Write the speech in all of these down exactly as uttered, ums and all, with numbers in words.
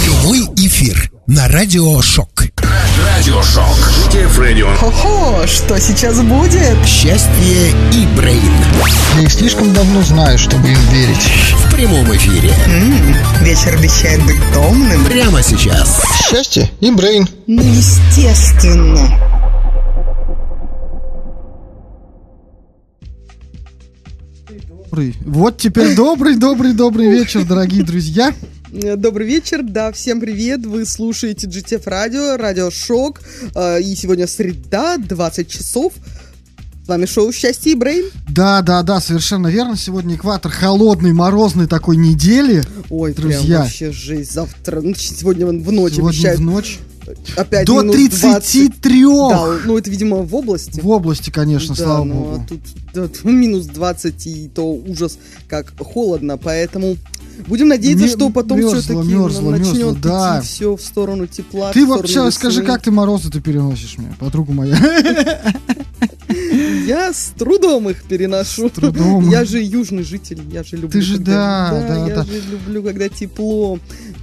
Прямой эфир на Радио Шок. Радио Шок. джи ти эф Радио. Хо-хо, что сейчас будет? Счастье и Брейн. Я их слишком давно знаю, чтобы им верить. В прямом эфире. М-м, вечер обещает быть томным. Прямо сейчас. Счастье и Брейн. Ну, естественно. Добрый. Вот теперь добрый, добрый, добрый вечер, дорогие друзья. Добрый вечер, да, всем привет, вы слушаете джи ти эф Радио, Радио Шок, э, и сегодня среда, двадцать часов, с вами шоу «Счастье и Брейн». Да, да, да, совершенно верно, сегодня экватор холодной, морозной такой недели. Ой, друзья. Прям вообще жизнь, завтра, сегодня в ночь сегодня обещают. Сегодня в ночь. Опять до тридцати трёх. Да, ну это, видимо, в области. В области, конечно, да, слава ну, богу. А тут да, минус двадцать, и то ужас, как холодно, поэтому будем надеяться, Мер- что потом мерзло, все-таки мерзло, начнет мерзло, да. идти все в сторону тепла. Ты вообще скажи, как ты морозы-то переносишь мне, подруга моя? Я с трудом их переношу. С трудом. Я же южный житель, я же люблю. Ты же, когда... да, да, да, я да. же люблю, когда тепло.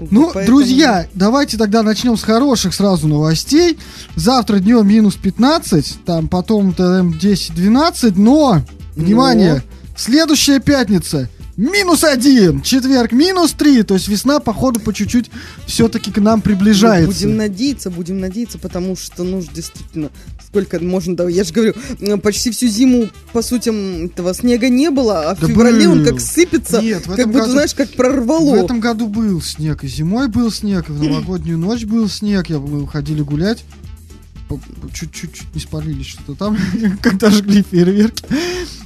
Ну, поэтому... друзья, давайте тогда начнем с хороших сразу новостей. Завтра днем минус пятнадцать, там потом десять-двенадцать, но, внимание, но... следующая пятница. Минус один, четверг минус три, то есть весна, походу, по чуть-чуть все-таки к нам приближается. Ну, будем надеяться, будем надеяться, потому что, ну, действительно, сколько можно, да, я же говорю, почти всю зиму, по сути, этого снега не было, а в да феврале был. Он как сыпется, Нет, как будто, году, знаешь, как прорвало. В этом году был снег, и зимой был снег, и в новогоднюю ночь был снег, я, мы ходили гулять. Чуть-чуть не спалили что-то там, когда жгли фейерверки.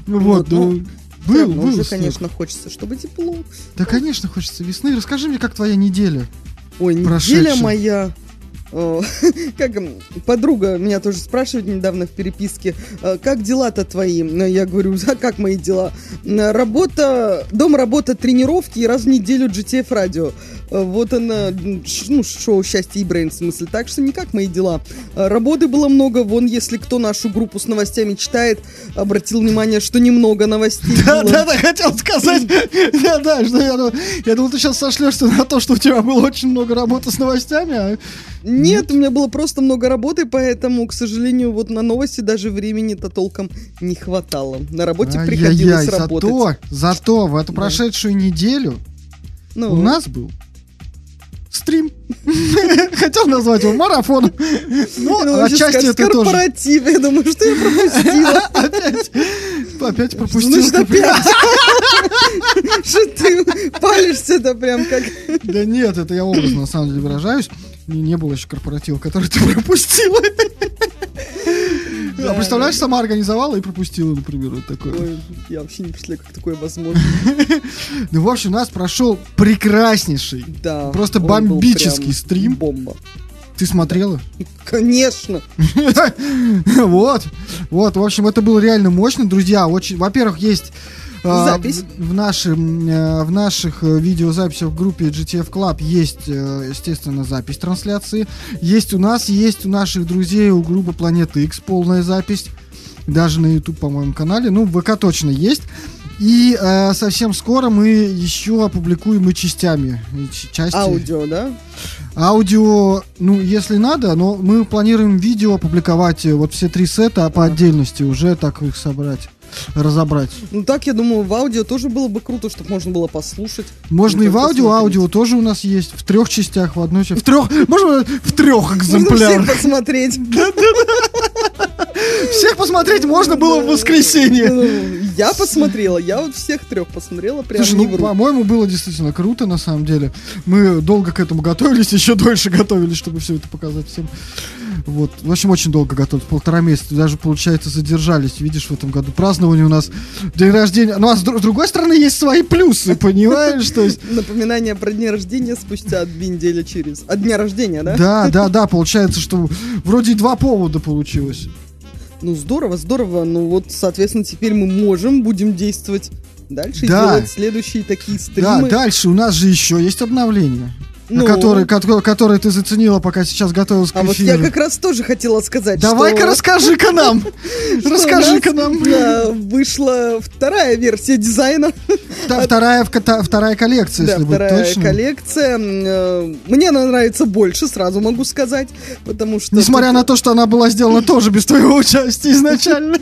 Вот, ну... Был, ну, был уже, снег. Конечно, хочется, чтобы тепло. Да, конечно, хочется весны. Расскажи мне, как твоя неделя? Ой, прошедшая. Неделя моя... Как подруга меня тоже спрашивает недавно в переписке, как дела-то твои? Я говорю, а как мои дела? Работа, дом, работа, тренировки и раз в неделю джи ти эф Радио. Вот она, ну, шоу «Счастье и Брейн», в смысле, так что не как мои дела. Работы было много, вон, если кто нашу группу с новостями читает, обратил внимание, что немного новостей было. Да, да, хотел сказать, да, да, я думал, ты сейчас сошлешься на то, что у тебя было очень много работы с новостями, а... Нет, у меня было просто много работы, поэтому, к сожалению, вот на новости даже времени-то толком не хватало. На работе а приходилось я, я, работать. Зато, зато в эту да. прошедшую неделю ну, у вот. нас был стрим. Хотел назвать его марафоном. Ну, отчасти это тоже. Корпоратив, я думаю, что я пропустила. Опять. Опять пропустила. Значит, опять. Что ты палишься-то прям как... Да нет, это я образно, на самом деле, выражаюсь. Не, не было еще корпоратива, который ты пропустила. Да, а представляешь, да. сама организовала и пропустила, например, вот такое. Ой, я вообще не представляю, как такое возможно. Ну, в общем, у нас прошел прекраснейший, да, просто бомбический стрим. Бомба. Ты смотрела? Конечно. Вот. Вот, в общем, это было реально мощно, друзья. Очень, во-первых, есть... Запись. В, нашем, в наших видеозаписях в группе джи ти эф Club есть, естественно, запись трансляции. Есть у нас, есть у наших друзей, у группы Планеты X полная запись. Даже на YouTube, по-моему, канале. Ну, в ВК точно есть. И э, совсем скоро мы еще опубликуем и частями. И части. Аудио, да? Аудио, ну, если надо, но мы планируем видео опубликовать. Вот все три сета по отдельности уже так их собрать. Разобрать. Ну так, я думаю, в аудио тоже было бы круто, чтобы можно было послушать. Можно и в аудио, смотреть. Аудио тоже у нас есть. В трех частях, в одной части. В трех, можно в трех экземплярах. Можно всех посмотреть. Всех посмотреть можно было в воскресенье. Я посмотрела, я вот всех трех посмотрела. Слушай, ну, по-моему, было действительно круто, на самом деле. Мы долго к этому готовились, еще дольше готовились, чтобы все это показать всем. Вот, в общем, очень долго готовились, полтора месяца, даже, получается, задержались, видишь, в этом году празднование у нас, день рождения, ну, а с, дру- с другой стороны есть свои плюсы, понимаешь, то есть... Напоминание про день рождения спустя две недели через, от дня рождения, да? Да, да, да, получается, что вроде и два повода получилось. Ну, здорово, здорово, ну, вот, соответственно, теперь мы можем, будем действовать дальше и делать следующие такие стримы. Да, дальше у нас же еще есть обновление. ну, который, который, который ты заценила, пока сейчас готовилась к эфиру. А вот я как раз тоже хотела сказать, давай-ка что... расскажи-ка нам! Расскажи-ка нам! Вышла вторая версия дизайна. Вторая коллекция, если быть точным. Вторая коллекция. Мне она нравится больше, сразу могу сказать, потому что... Несмотря на то, что она была сделана тоже без твоего участия изначально.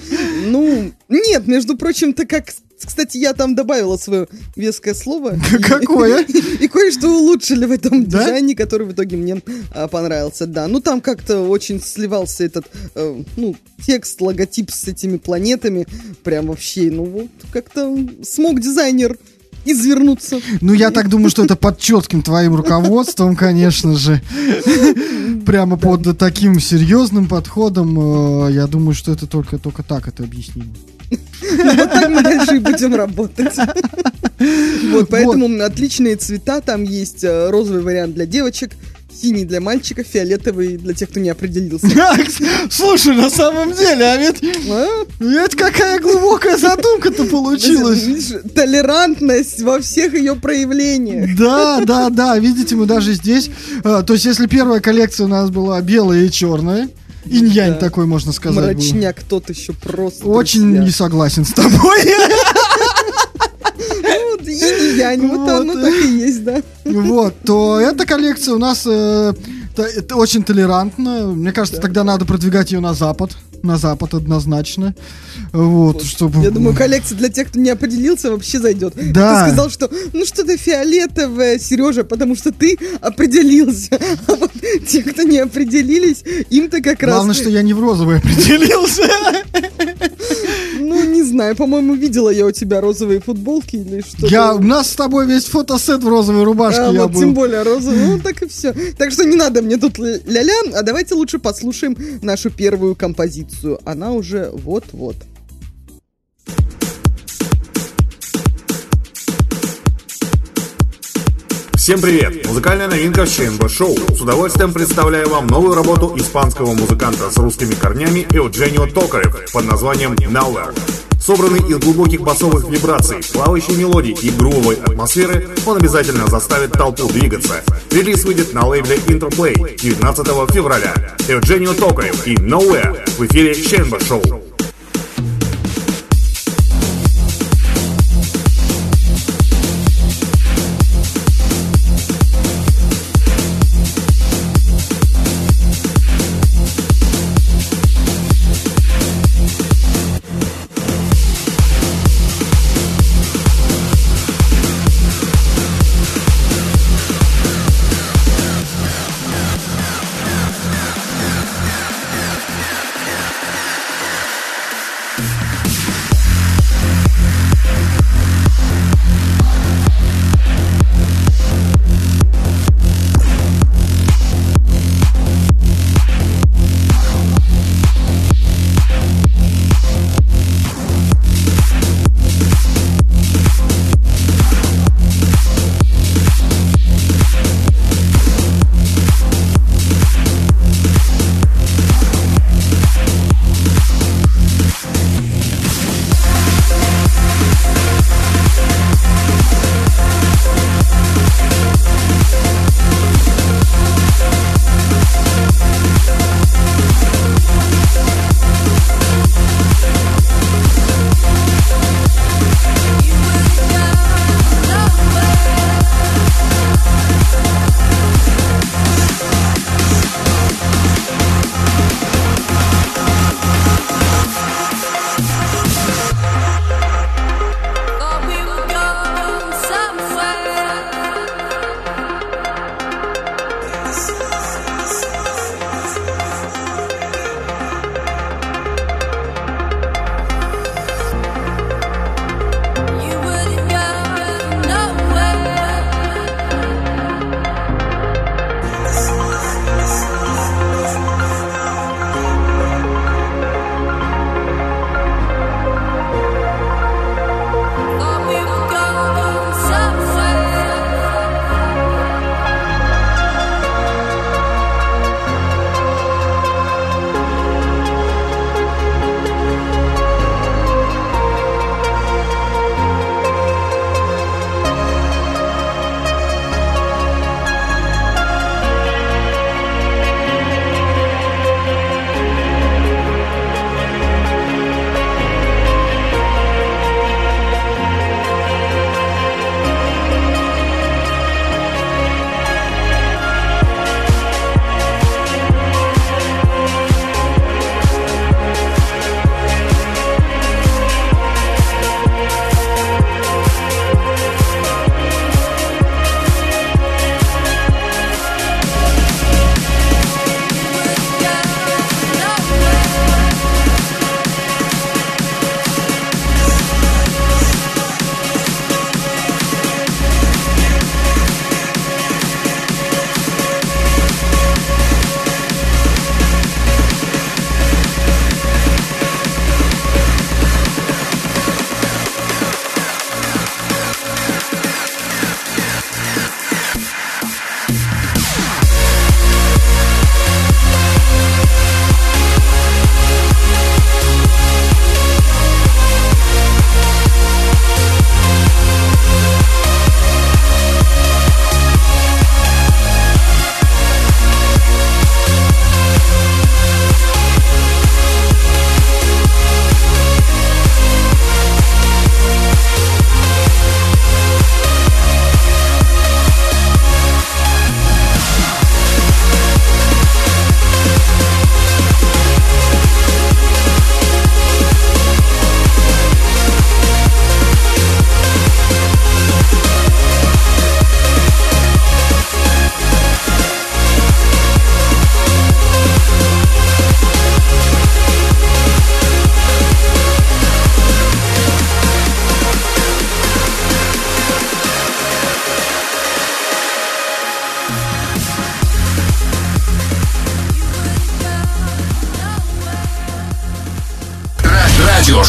Ну, нет, между прочим, так как... Кстати, я там добавила свое веское слово. Какое? И, и кое-что улучшили в этом да? дизайне, который в итоге мне а, понравился. Да, ну там как-то очень сливался этот, э, ну, текст, логотип с этими планетами. Прям вообще, ну вот, как-то смог дизайнер извернуться. Ну, я так думаю, что это под четким твоим руководством, конечно же. Прямо под таким серьезным подходом. Я думаю, что это только так это объяснимо. Вот так мы дальше и будем работать. Вот, поэтому отличные цвета. Там есть розовый вариант для девочек, синий для мальчиков, фиолетовый для тех, кто не определился. Слушай, на самом деле, а ведь... Ведь какая глубокая задумка-то получилась. Толерантность во всех ее проявлениях. Да, да, да, видите, мы даже здесь... То есть, если первая коллекция у нас была белая и черная, инь-янь да. такой, можно сказать. Мрачняк был. Тот еще просто. Очень друзья. Не согласен с тобой. Вот, инь-янь, вот оно так и есть, да. Вот, то эта коллекция у нас очень толерантная. Мне кажется, тогда надо продвигать ее на запад. На запад однозначно. Вот, вот. Чтобы... Я думаю, коллекция для тех, кто не определился, вообще зайдет. Да. Ты сказал, что ну что-то фиолетовое, Сережа, потому что ты определился. А вот те, кто не определились, им-то как раз... Главное, что я не в розовый определился. Ну, не знаю, по-моему, видела я у тебя розовые футболки или что-то. Я... У нас с тобой весь фотосет в розовой рубашке. А, я вот был. Тем более розовый, ну так и все. Так что не надо мне тут ля-ля, а давайте лучше послушаем нашу первую композицию. Она уже вот-вот. Всем привет! Музыкальная новинка Chamber Show. С удовольствием представляю вам новую работу испанского музыканта с русскими корнями Eugenio Tokarev под названием Nowhere. Собранный из глубоких басовых вибраций, плавающей мелодии и грубовой атмосферы, он обязательно заставит толпу двигаться. Релиз выйдет на лейбле Interplay девятнадцатого февраля. Eugenio Tokarev и Nowhere в эфире Chamber Show.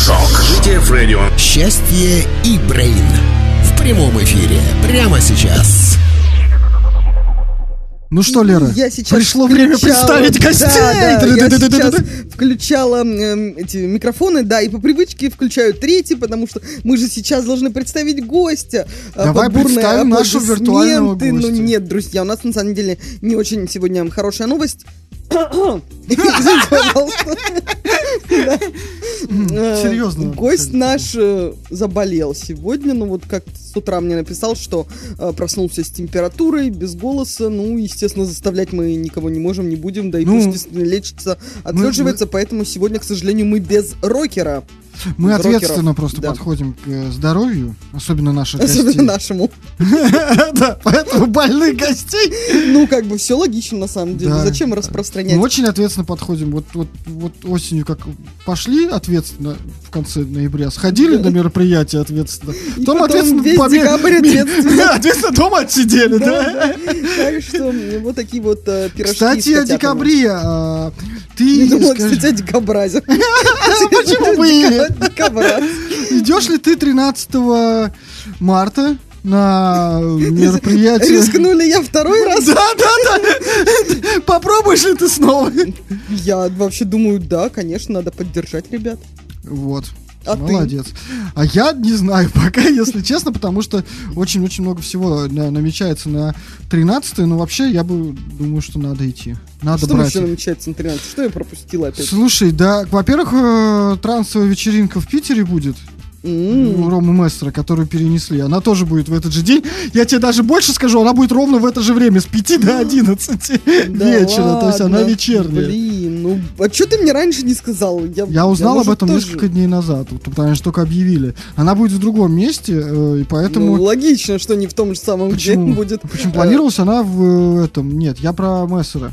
Шок. джи ти эф Radio. Счастье и Брейн. В прямом эфире. Прямо сейчас. Ну что, Лера, я сейчас пришло включала, время представить гостей. Да, да, я сейчас включала э, эти микрофоны, да, и по привычке включаю третий, потому что мы же сейчас должны представить гостя. Давай представим нашу виртуального гостя. Ну нет, друзья, у нас на самом деле не очень сегодня хорошая новость. Извините, пожалуйста. Серьезно. Гость наш заболел сегодня, ну вот как с утра мне написал, что проснулся с температурой, без голоса, ну, естественно, заставлять мы никого не можем, не будем, да и пусть лечится, отлеживается, поэтому сегодня, к сожалению, мы без рокера. Мы ответственно просто да. подходим к здоровью, особенно наших особенно гостей. Нашему. Да, поэтому больных гостей. Ну, как бы все логично, на самом деле. Зачем распространять? Мы очень ответственно подходим. Вот осенью как пошли ответственно в конце ноября, сходили на мероприятие ответственно. Потом ответственно. Ответственно дома отсидели, да? Так что вот такие вот пирожки. Кстати, о декабре. Ты думала, кстати, о декабразе. Почему бы и идешь ли ты тринадцатого марта на мероприятие? Рискнули я второй раз? Да, да, да. Попробуешь ли ты снова? Я вообще думаю, да, конечно, надо поддержать ребят. Вот. А молодец. Ты? А я не знаю пока, если честно, потому что очень-очень много всего на- намечается на тринадцатое, но вообще я бы думаю, что надо идти. Надо что брать. Что намечается на тринадцатое? Что я пропустила опять? Слушай, да, во-первых, трансовая вечеринка в Питере будет. Mm-hmm. Рома Мессера, которую перенесли. Она тоже будет в этот же день. Я тебе даже больше скажу, она будет ровно в это же время, с пяти до одиннадцати да вечера. Ладно. То есть она вечерняя. Блин, ну а что ты мне раньше не сказал? Я, я узнал я, может, об этом тоже... несколько дней назад, потому что только объявили. Она будет в другом месте, и поэтому... Ну, логично, что не в том же самом Почему? День будет. Почему? Планировалась а... она в этом... Нет, я про Мессера.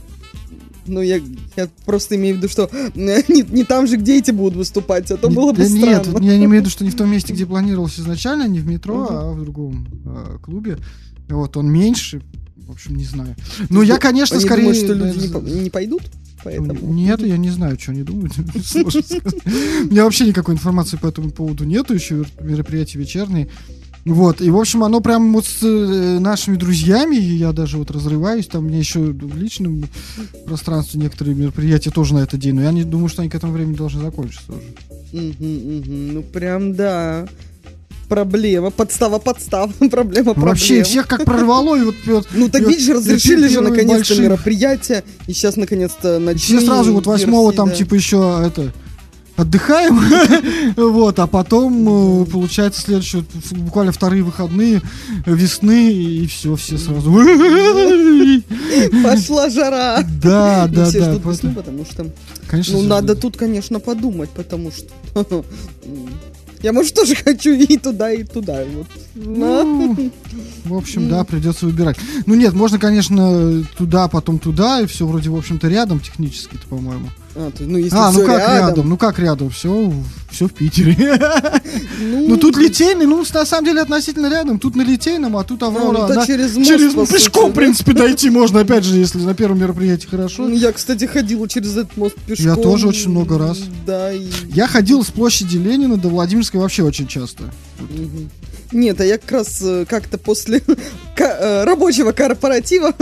Ну, я, я просто имею в виду, что не, не там же, где эти будут выступать, а то не, было бы да странно. Нет, я не имею в виду, что не в том месте, где планировалось изначально, не в метро, угу. а в другом э, клубе. Вот, он меньше, в общем, не знаю. Но я, конечно, они скорее... Думают, что люди да, не, не пойдут? Поэтому... Нет, я не знаю, что они думают. У меня вообще никакой информации по этому поводу нету, еще мероприятия вечерние. Вот, и, в общем, оно прям вот с э, нашими друзьями, я даже вот разрываюсь, там мне еще в личном пространстве некоторые мероприятия тоже на этот день, но я не думаю, что они к этому времени должны закончиться уже. Mm-hmm, mm-hmm. Ну, прям, да, проблема, подстава, подстава, проблема, проблема. Вообще, всех как прорвало, и вот... Ну, так видишь, разрешили же, наконец-то, мероприятие, и сейчас, наконец-то, начали... Все сразу, вот, восьмого там, типа, еще, это... отдыхаем, вот, а потом, получается, следующие, буквально вторые выходные весны, и все, все сразу. Пошла жара. Да, да, да. Все ждут весну, потому что... Ну, надо тут, конечно, подумать, потому что... Я, может, тоже хочу и туда, и туда. Вот. Ну, в общем, да, придется выбирать. Ну нет, можно, конечно, туда, потом туда, и все вроде, в общем-то, рядом технически-то, по-моему. А, то, ну, если а, ну как рядом. рядом, ну как рядом, все, все в Питере. Ну, тут Литейный, ну, на самом деле, относительно рядом. Тут на Литейном, а тут Аврора. Ну, через мост. Пешком, в принципе, дойти можно, опять же, если на первом мероприятии хорошо. Я, кстати, ходила через этот мост пешком. Я тоже очень много раз. Я ходил с площади Ленина до Владимирского вообще очень часто. Mm-hmm. Нет, а я как раз как-то после к- рабочего корпоратива,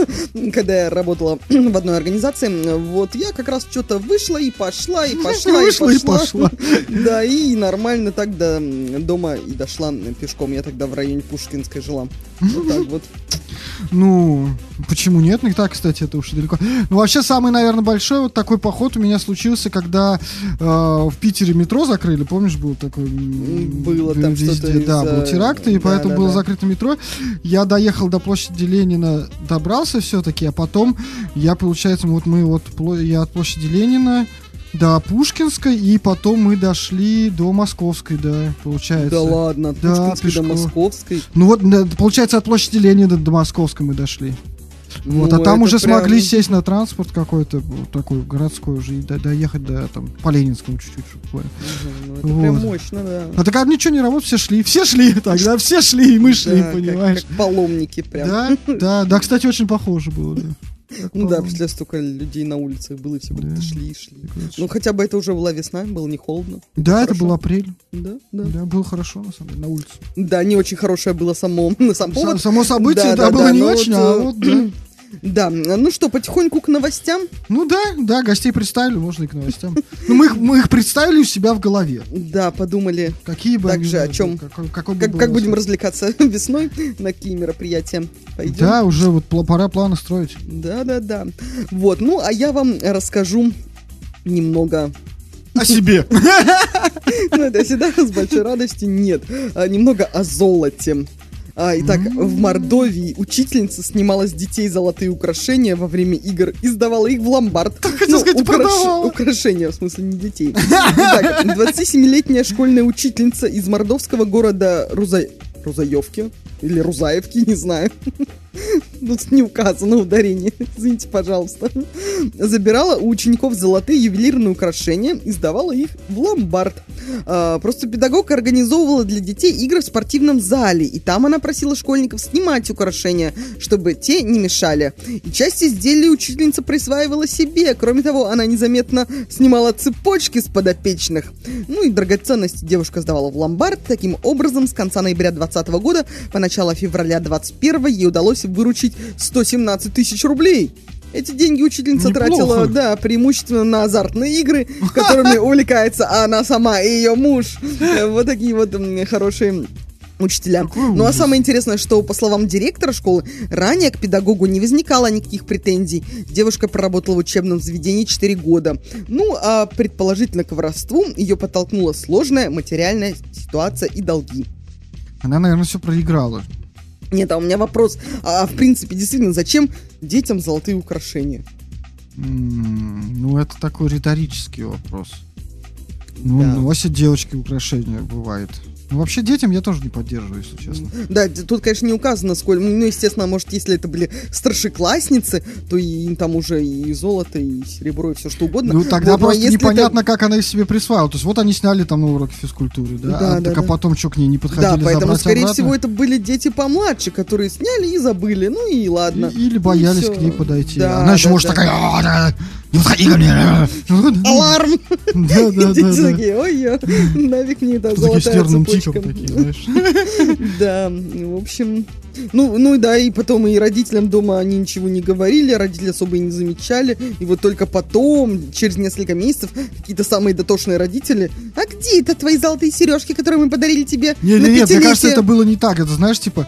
когда я работала в одной организации, вот я как раз что-то вышла и пошла, и пошла, и пошла. И пошла. Да, и нормально так до дома и дошла пешком. Я тогда в районе Пушкинской жила. Вот так вот. Ну, почему нет? Ну и так, кстати, это уж далеко. Ну, вообще, самый, наверное, большой вот такой поход у меня случился, когда э, в Питере метро закрыли. Помнишь, был такой... Было там везде, что-то да, из-за... был теракт, и да, поэтому да, было да. закрыто метро. Я доехал до площади Ленина, добрался все-таки, а потом я, получается, вот мы вот... Я от площади Ленина до Пушкинской, и потом мы дошли до Московской, да, получается. Да ладно, от да, Пушкинской пешком. до Московской? Ну вот, да, получается, от площади Ленина до Московской мы дошли. Ну, вот, а там уже прям... смогли сесть на транспорт какой-то, вот такой городской уже, и до- доехать до, там, по Ленинскому чуть-чуть. Угу, ну это вот. Прям мощно, да. А так ничего не работает, все шли, все шли тогда, все шли, и мы шли, да, понимаешь. Как, как паломники прям. Да, да, да, кстати, очень похоже было, да. Ну да, представляю, столько людей на улицах было, и все говорят, шли, шли. Ну хотя бы это уже была весна, было не холодно. Да, это был апрель. Да, да. Да, было хорошо, на самом деле, на улице. Да, не очень хорошее было само повод. Само событие, да, было не очень, а вот да. Да, ну что, потихоньку к новостям. Ну да, да, гостей представили, можно и к новостям. Ну мы их, мы их представили у себя в голове. Да, подумали. Какие бы также они, о чем, какой, какой как, бы как будем развлекаться весной, на какие мероприятия пойдем. Да, уже вот пора планы строить. Да, да, да. Вот, ну а я вам расскажу немного о себе. Ну это всегда с большой радостью, нет. Немного о золоте. А, итак, mm-hmm. в Мордовии учительница снимала с детей золотые украшения во время игр и сдавала их в ломбард. Так, хотел сказать, украш... украшения, в смысле, не детей. Итак, двадцатисемилетняя школьная учительница из мордовского города Руза... Рузаевки, или Рузаевки, не знаю. Тут не указано ударение, извините, пожалуйста. Забирала у учеников золотые ювелирные украшения и сдавала их в ломбард. а, Просто педагог организовывала для детей игры в спортивном зале, и там она просила школьников снимать украшения, чтобы те не мешали. И часть изделий учительница присваивала себе. Кроме того, она незаметно снимала цепочки с подопечных. Ну и драгоценности девушка сдавала в ломбард. Таким образом, с конца ноября двадцатого года по начало февраля двадцать первого ей удалось выручить сто семнадцать тысяч рублей. Эти деньги учительница Неплохо. тратила, да, преимущественно на азартные игры, которыми увлекается она сама и ее муж. Вот такие вот хорошие учителя. Ну а самое интересное, что, по словам директора школы, ранее к педагогу не возникало никаких претензий. Девушка проработала в учебном заведении четыре года. Ну, а предположительно к воровству ее подтолкнула сложная материальная ситуация и долги. Она, наверное, все проиграла. Нет, а у меня вопрос. А, в принципе, действительно, зачем детям золотые украшения? Mm, ну, это такой риторический вопрос. Ну, да. Носят девочки украшения, бывает. Ну, вообще, детям я тоже не поддерживаю, если честно. Да, тут, конечно, не указано, сколько. Ну, естественно, может, если это были старшеклассницы, то им там уже и золото, и серебро, и все что угодно. Ну, тогда вот, просто непонятно, это... как она их себе присваивала. То есть, вот они сняли там на уроки физкультуры, да? да а, да, так да. а потом что, к ней не подходили, забрать обратно? Да, поэтому, скорее обратно? всего, это были дети помладше, которые сняли и забыли. Ну, и ладно. И, или боялись и к ней подойти. Да, она еще, да, может, да. такая... Не подходи ко мне! Аларм! Да, да, да. Дети такие, ой, нафиг мне это золотая цепочка. Да, в общем... Ну, ну да, и потом и родителям дома они ничего не говорили, родители особо и не замечали. И вот только потом, через несколько месяцев, какие-то самые дотошные родители: а где это твои золотые сережки, которые мы подарили тебе на пятилетие? Нет, нет, мне кажется, это было не так. Это, знаешь, типа...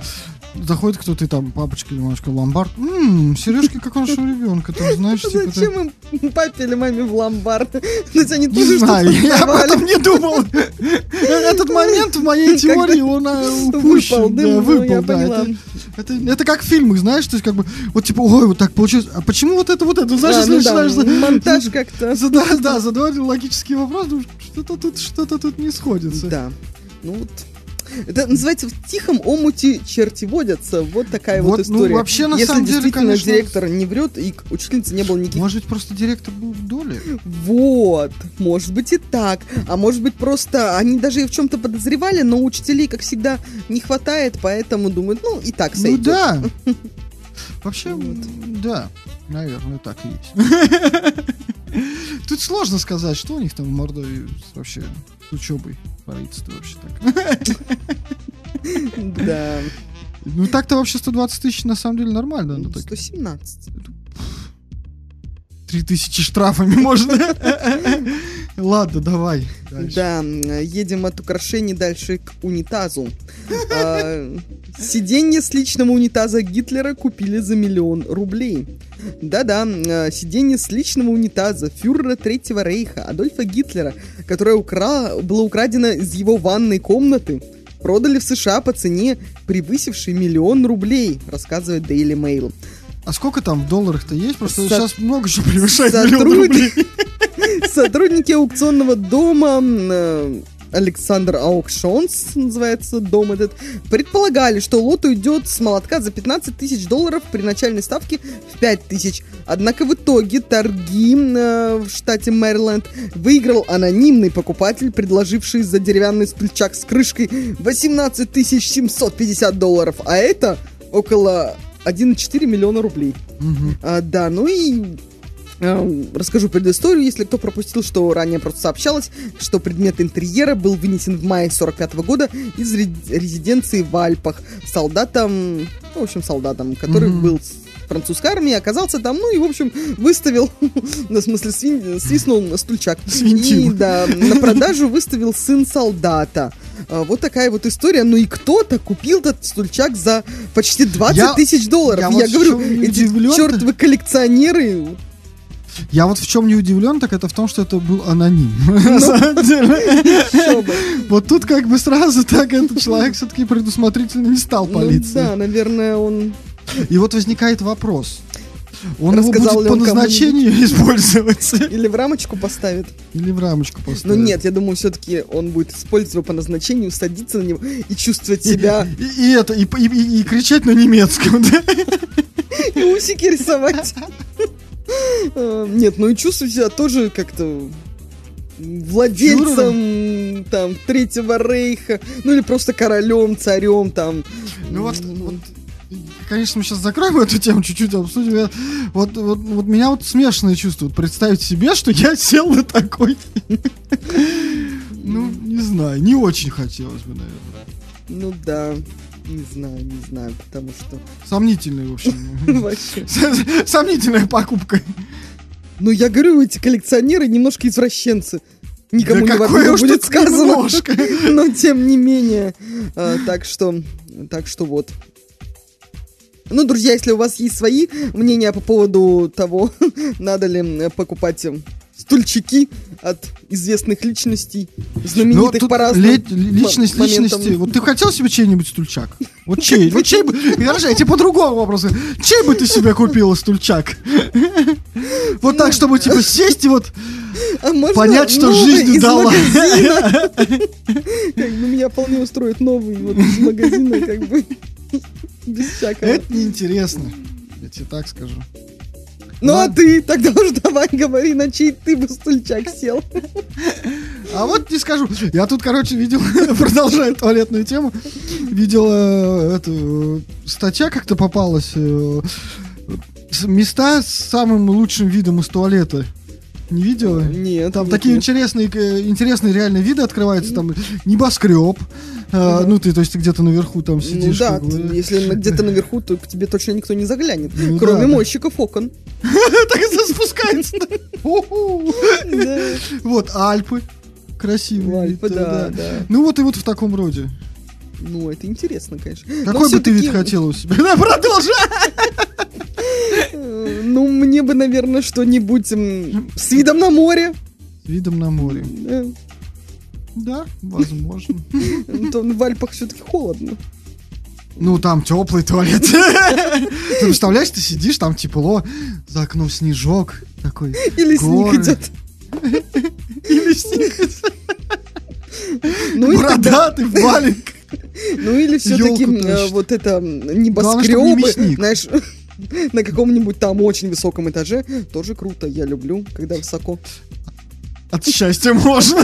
Заходит кто-то там, папочка или мамочка, в ломбард. Ммм, сережки как у нашего ребенка, там, знаешь, типа... Зачем им папе или маме в ломбард? То есть они тоже что-то Не знаю, я об этом не думал. Этот момент в моей теории, он упущен. Выпал, да, это как в фильмах, знаешь, то есть как бы, вот типа, ой, вот так получилось. А почему вот это, вот это? Знаешь, если начинаешь... Монтаж как-то. Да, задавали логический вопрос, что-то тут не сходится. Да, ну вот... Это называется в тихом омуте черти водятся. Вот такая вот, вот история. Ну, вообще, на Если самом действительно деле, конечно, директор не врет, и к учительнице не было никаких... Может быть, просто директор был в доле? Вот. Может быть и так. А может быть, просто они даже и в чем-то подозревали, но учителей, как всегда, не хватает, поэтому думают, ну, и так сойдет. Ну да. Вообще, да. Наверное, так и есть. Тут сложно сказать, что у них там в Мордовии вообще с учебой. Парится-то вообще так. Да. Ну так-то вообще сто двадцать тысяч на самом деле нормально. сто семнадцать. три тысячи штрафами можно. Ладно, давай. Да, едем от украшений дальше к унитазу. Сиденье с личного унитаза Гитлера купили за миллион рублей. Да-да, сиденье с личного унитаза фюрера Третьего Рейха Адольфа Гитлера, которое укра... было украдено из его ванной комнаты, продали в США по цене, превысившей миллион рублей, рассказывает Daily Mail. А сколько там в долларах-то есть? Просто Со... сейчас много чего превышает Сотруд... миллион рублей. Сотрудники аукционного дома... Александр Аукшонс, называется дом этот, предполагали, что лот уйдет с молотка за пятнадцать тысяч долларов при начальной ставке в пять тысяч. Однако в итоге торги э, в штате Мэриленд выиграл анонимный покупатель, предложивший за деревянный стульчак с крышкой восемнадцать тысяч семьсот пятьдесят долларов, а это около один и четыре миллиона рублей. Угу. А, да, ну и... Расскажу предысторию, если кто пропустил, что ранее просто сообщалось, что предмет интерьера был вынесен в мае сорок пятого года из резиденции в Альпах солдатом, ну, в общем, солдатом, который mm-hmm. был с французской армии, оказался там, ну и, в общем, выставил, в смысле, свин, свистнул стульчак. Свинтил. И, да, на продажу выставил сын солдата. Вот такая вот история. Ну и кто-то купил этот стульчак за почти двадцать тысяч долларов. Я, я, я вот говорю, эти чертовы коллекционеры... Я вот в чем не удивлен, так это в том, что это был аноним. На самом деле. Вот тут как бы сразу так этот человек все-таки предусмотрительно не стал полицией. Да, наверное, он... И вот возникает вопрос. Он Рассказал его будет по назначению использовать. Или в рамочку поставит. Или в рамочку поставит. Ну нет, я думаю, все-таки он будет использовать по назначению, садиться на него и чувствовать и, себя... И, и это, и, и, и, и кричать на немецком, да? И усики рисовать. Нет, ну и чувствую себя тоже как-то владельцем Фюрером. Там Третьего Рейха, ну или просто королем, царем там. Ну вот, вот, конечно, мы сейчас закроем эту тему, чуть-чуть обсудим. Вот, вот, вот меня вот смешанные чувства. Представить себе, что я сел на такой. Ну, не знаю, не очень хотелось бы, наверное. Ну да. Не знаю, не знаю, потому что... Сомнительная, в общем. Сомнительная покупка. Ну, я говорю, эти коллекционеры немножко извращенцы. Никому не важно будет сказано. Но, тем не менее. Так что, так что вот. Ну, друзья, если у вас есть свои мнения по поводу того, надо ли покупать... стульчики от известных личностей, знаменитых по разным ли, личность, м- личности. Вот ты хотел себе чей-нибудь стульчак? Вот чей? Вот чей бы... Я тебе по-другому вопросу. Чей бы ты себе купила стульчак? Вот так, чтобы типа сесть и вот понять, что жизнь дала. Меня вполне устроит новый из магазина, как бы. Без всякого. Это неинтересно. Я тебе так скажу. Ну да. А ты? Тогда уж давай говори, на чей ты бы стульчак сел. А вот не скажу. Я тут, короче, видел, продолжая туалетную тему, видел э, эту статья как-то попалась. Э, места с самым лучшим видом из туалета. Не видела? Нет. Там нет, такие нет. интересные, интересные реальные виды открываются. Там небоскреб. А, ну, ты, то есть, ты где-то наверху там сидишь. Ну, да, ты, если где-то наверху, то к тебе точно никто не заглянет. Ну, кроме да, мойщиков да. окон. Так и спускается. Вот, Альпы. Красивые. Альпы, да, да. Ну, вот и вот в таком роде. Ну, это интересно, конечно. Какой бы ты вид хотела у себя? Продолжай! Ну, мне бы, наверное, что-нибудь с видом на море. С видом на море. Да, возможно. В Альпах все-таки холодно. Ну, там теплый туалет. Ты представляешь, ты сидишь, там тепло, за окном снежок такой. Или снег идет. Или снег идет. Бородатый, валенок. Ну, или все-таки вот это небоскребы, знаешь... На каком-нибудь там очень высоком этаже. Тоже круто, я люблю, когда высоко. От счастья можно.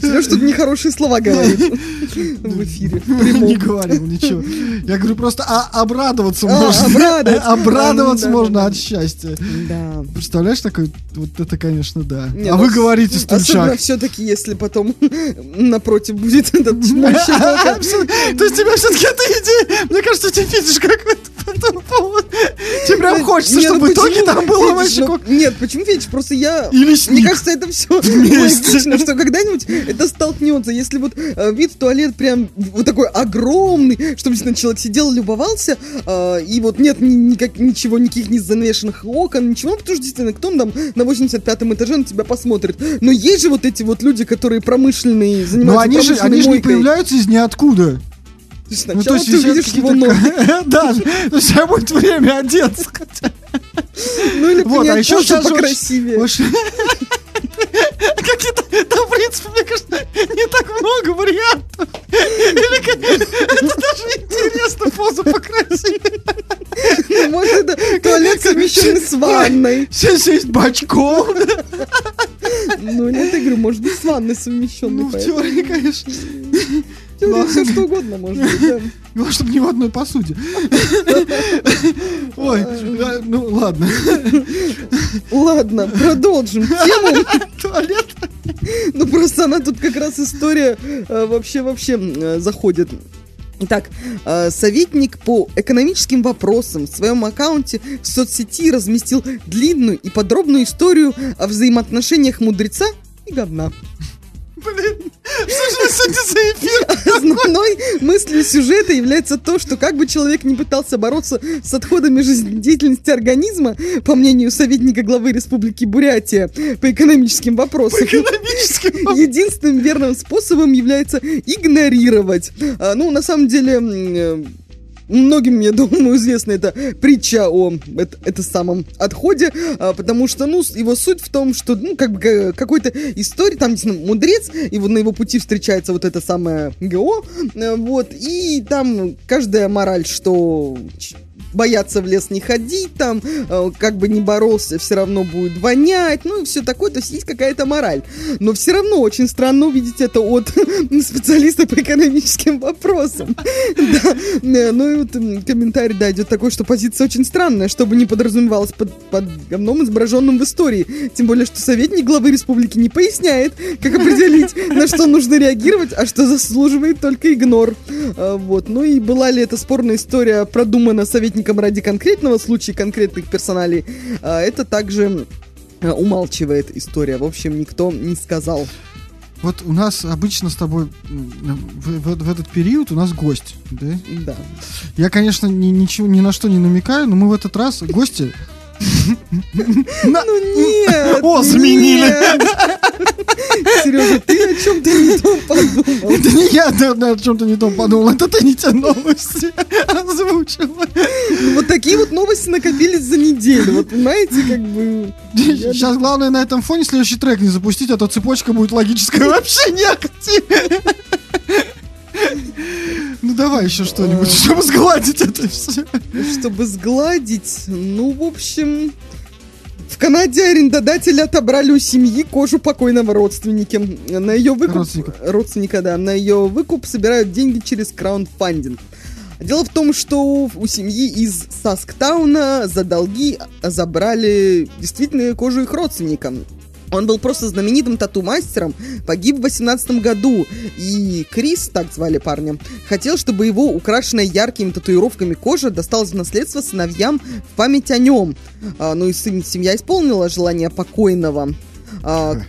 Сереж тут нехорошие слова говорит в эфире. Не говорил ничего. Я говорю просто, а обрадоваться можно. Обрадоваться можно от счастья. Представляешь, такой, вот это, конечно, да. А вы говорите стульчак. Особенно все-таки, если потом напротив будет этот мощный толкан. То есть тебя все-таки это идея. Мне кажется, ты видишь какой-то по этому поводу. Тебе прям хочется, чтобы в итоге там было вообще... Нет, почему видишь? Просто я... Мне кажется, это все... Логично, что когда-нибудь это столкнется. Если вот э, вид в туалет прям вот такой огромный, чтобы человек сидел, любовался, э, и вот нет ни, никак, ничего, никаких не занавешенных окон, ничего, потому что действительно кто там на восемьдесят пятом этаже на тебя посмотрит. Но есть же вот эти вот люди, которые промышленные, занимаются они промышленной же, они же не появляются из ниоткуда. То есть сначала ну, то есть, ты увидишь его ноги. Да, то есть я будет время одеться. Ну или понять, что покрасивее. Какие-то, да, в принципе, мне кажется, не так много вариантов. Или как... Это даже интересно, позу покрасить. Ну, может, это туалет совмещенный с ванной. Все сесть бачком. Ну, нет, я говорю, может быть, с ванной совмещенный. Ну, в теории, конечно. Теория все что угодно может быть, да. Главное, чтобы не в одной посуде. Ой, ну ладно. Ладно, продолжим тему. Туалет. Ну просто она тут как раз история вообще-вообще заходит. Итак, советник по экономическим вопросам в своем аккаунте в соцсети разместил длинную и подробную историю о взаимоотношениях мудреца и говна. Блин, что же сегодня за эфир? Основной мыслью сюжета является то, что как бы человек не пытался бороться с отходами жизнедеятельности организма, по мнению советника главы Республики Бурятия по экономическим вопросам, по экономическим... единственным верным способом является игнорировать. А, ну, на самом деле... Многим, я думаю, известна эта притча о это, это самом отходе, а, потому что, ну, его суть в том, что, ну, как бы какой-то истории, там, действительно, мудрец, и вот на его пути встречается вот это самое ГО, вот, и там каждая мораль, что... бояться в лес не ходить, там, э, как бы не боролся, все равно будет вонять, ну и все такое, то есть есть какая-то мораль. Но все равно очень странно увидеть это от специалиста по экономическим вопросам. Да. Ну и вот комментарий, да, идет такой, что позиция очень странная, чтобы не подразумевалось под, под говном, изображенным в истории. Тем более, что советник главы республики не поясняет, как определить, на что нужно реагировать, а что заслуживает только игнор. Э, вот. Ну и была ли эта спорная история продумана советником ради конкретного случая, конкретных персоналей, это также умалчивает история. В общем, никто не сказал. Вот у нас обычно с тобой в, в, в этот период у нас гость, да? Да. Я, конечно, ни, ничего, ни на что не намекаю, но мы в этот раз гости... Ну нет! О, сменили! Сережа, ты о чем-то не том подумал. Это не я о чем-то не том подумал, это ты не те новости озвучила. Вот такие вот новости накопились за неделю, вот понимаете, как бы... Сейчас главное на этом фоне следующий трек не запустить, а то цепочка будет логическая вообще неактивная. Ну давай еще что-нибудь, чтобы сгладить это все. Чтобы сгладить, ну в общем, в Канаде арендодатели отобрали у семьи кожу покойного родственника. На ее выкуп родственника, да, на ее выкуп собирают деньги через краундфандинг. Дело в том, что у семьи из Сасктауна за долги забрали действительно кожу их родственника. Он был просто знаменитым тату-мастером, погиб в восемнадцатом году, и Крис, так звали парня, хотел, чтобы его украшенная яркими татуировками кожа досталась в наследство сыновьям в память о нем. А, ну и сын, семья исполнила желание покойного. А,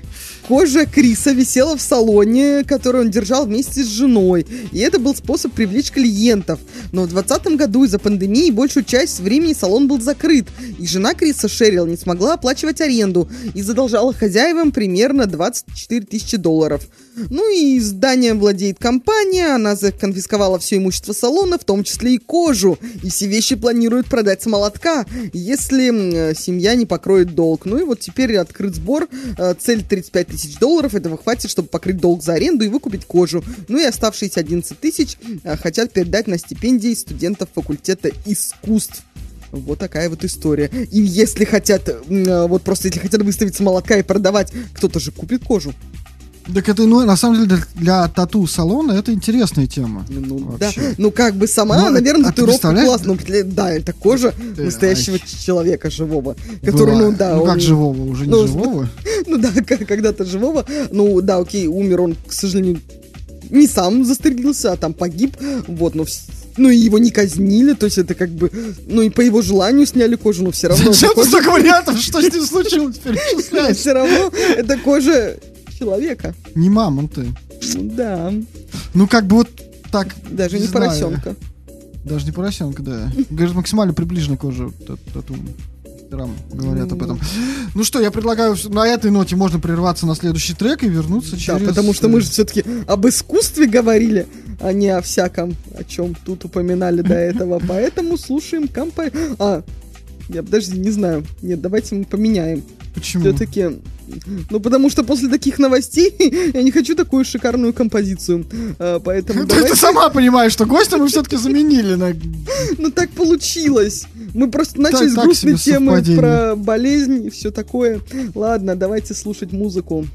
кожа Криса висела в салоне, который он держал вместе с женой, и это был способ привлечь клиентов. Но в двадцатом году из-за пандемии большую часть времени салон был закрыт, и жена Криса, Шерил, не смогла оплачивать аренду и задолжала хозяевам примерно двадцать четыре тысячи долларов. Ну и зданием владеет компания, она конфисковала все имущество салона, в том числе и кожу, и все вещи планируют продать с молотка, если семья не покроет долг. Ну и вот теперь открыт сбор, цель тридцать пять тысяч долларов, этого хватит, чтобы покрыть долг за аренду и выкупить кожу. Ну и оставшиеся одиннадцать тысяч хотят передать на стипендии студентов факультета искусств. Вот такая вот история. И если хотят, вот просто если хотят выставить с молотка и продавать, кто-то же купит кожу. Так это, ну, на самом деле, для, для тату-салона это интересная тема. Ну, вообще. Да. Ну, как бы сама, ну, наверное, а татуировка классная. Ну, да, это кожа ты, настоящего ай. человека живого. Который, ну, да, ну, он... как живого? Уже не ну, живого? Ну, да, когда-то живого. Ну, да, окей, умер он, к сожалению, не сам застрелился, а там погиб. Вот, но... Ну и его не казнили, то есть это как бы... Ну и по его желанию сняли кожу, но все равно... Зачем ты столько вариантов? Что с ним случилось? Перечисляешь. Все равно это кожа... человека. Не мамонты. Ну, да. Ну, как бы вот так... Даже не, не поросенка. Даже не поросенка, да. Говорят, максимально приближена кожа тату. Рам, говорят об этом. Ну что, я предлагаю, на этой ноте можно прерваться на следующий трек и вернуться через... Да, потому что мы же все-таки об искусстве говорили, а не о всяком, о чем тут упоминали до этого. Поэтому слушаем компо... А, я даже не знаю. Нет, давайте мы поменяем. Почему? Все-таки... Ну, потому что после таких новостей я не хочу такую шикарную композицию. Поэтому давайте... Ты сама понимаешь, что гостя мы все-таки заменили на... Ну, так получилось. Мы просто начали с грустной темы про болезнь и все такое. Ладно, давайте слушать музыку.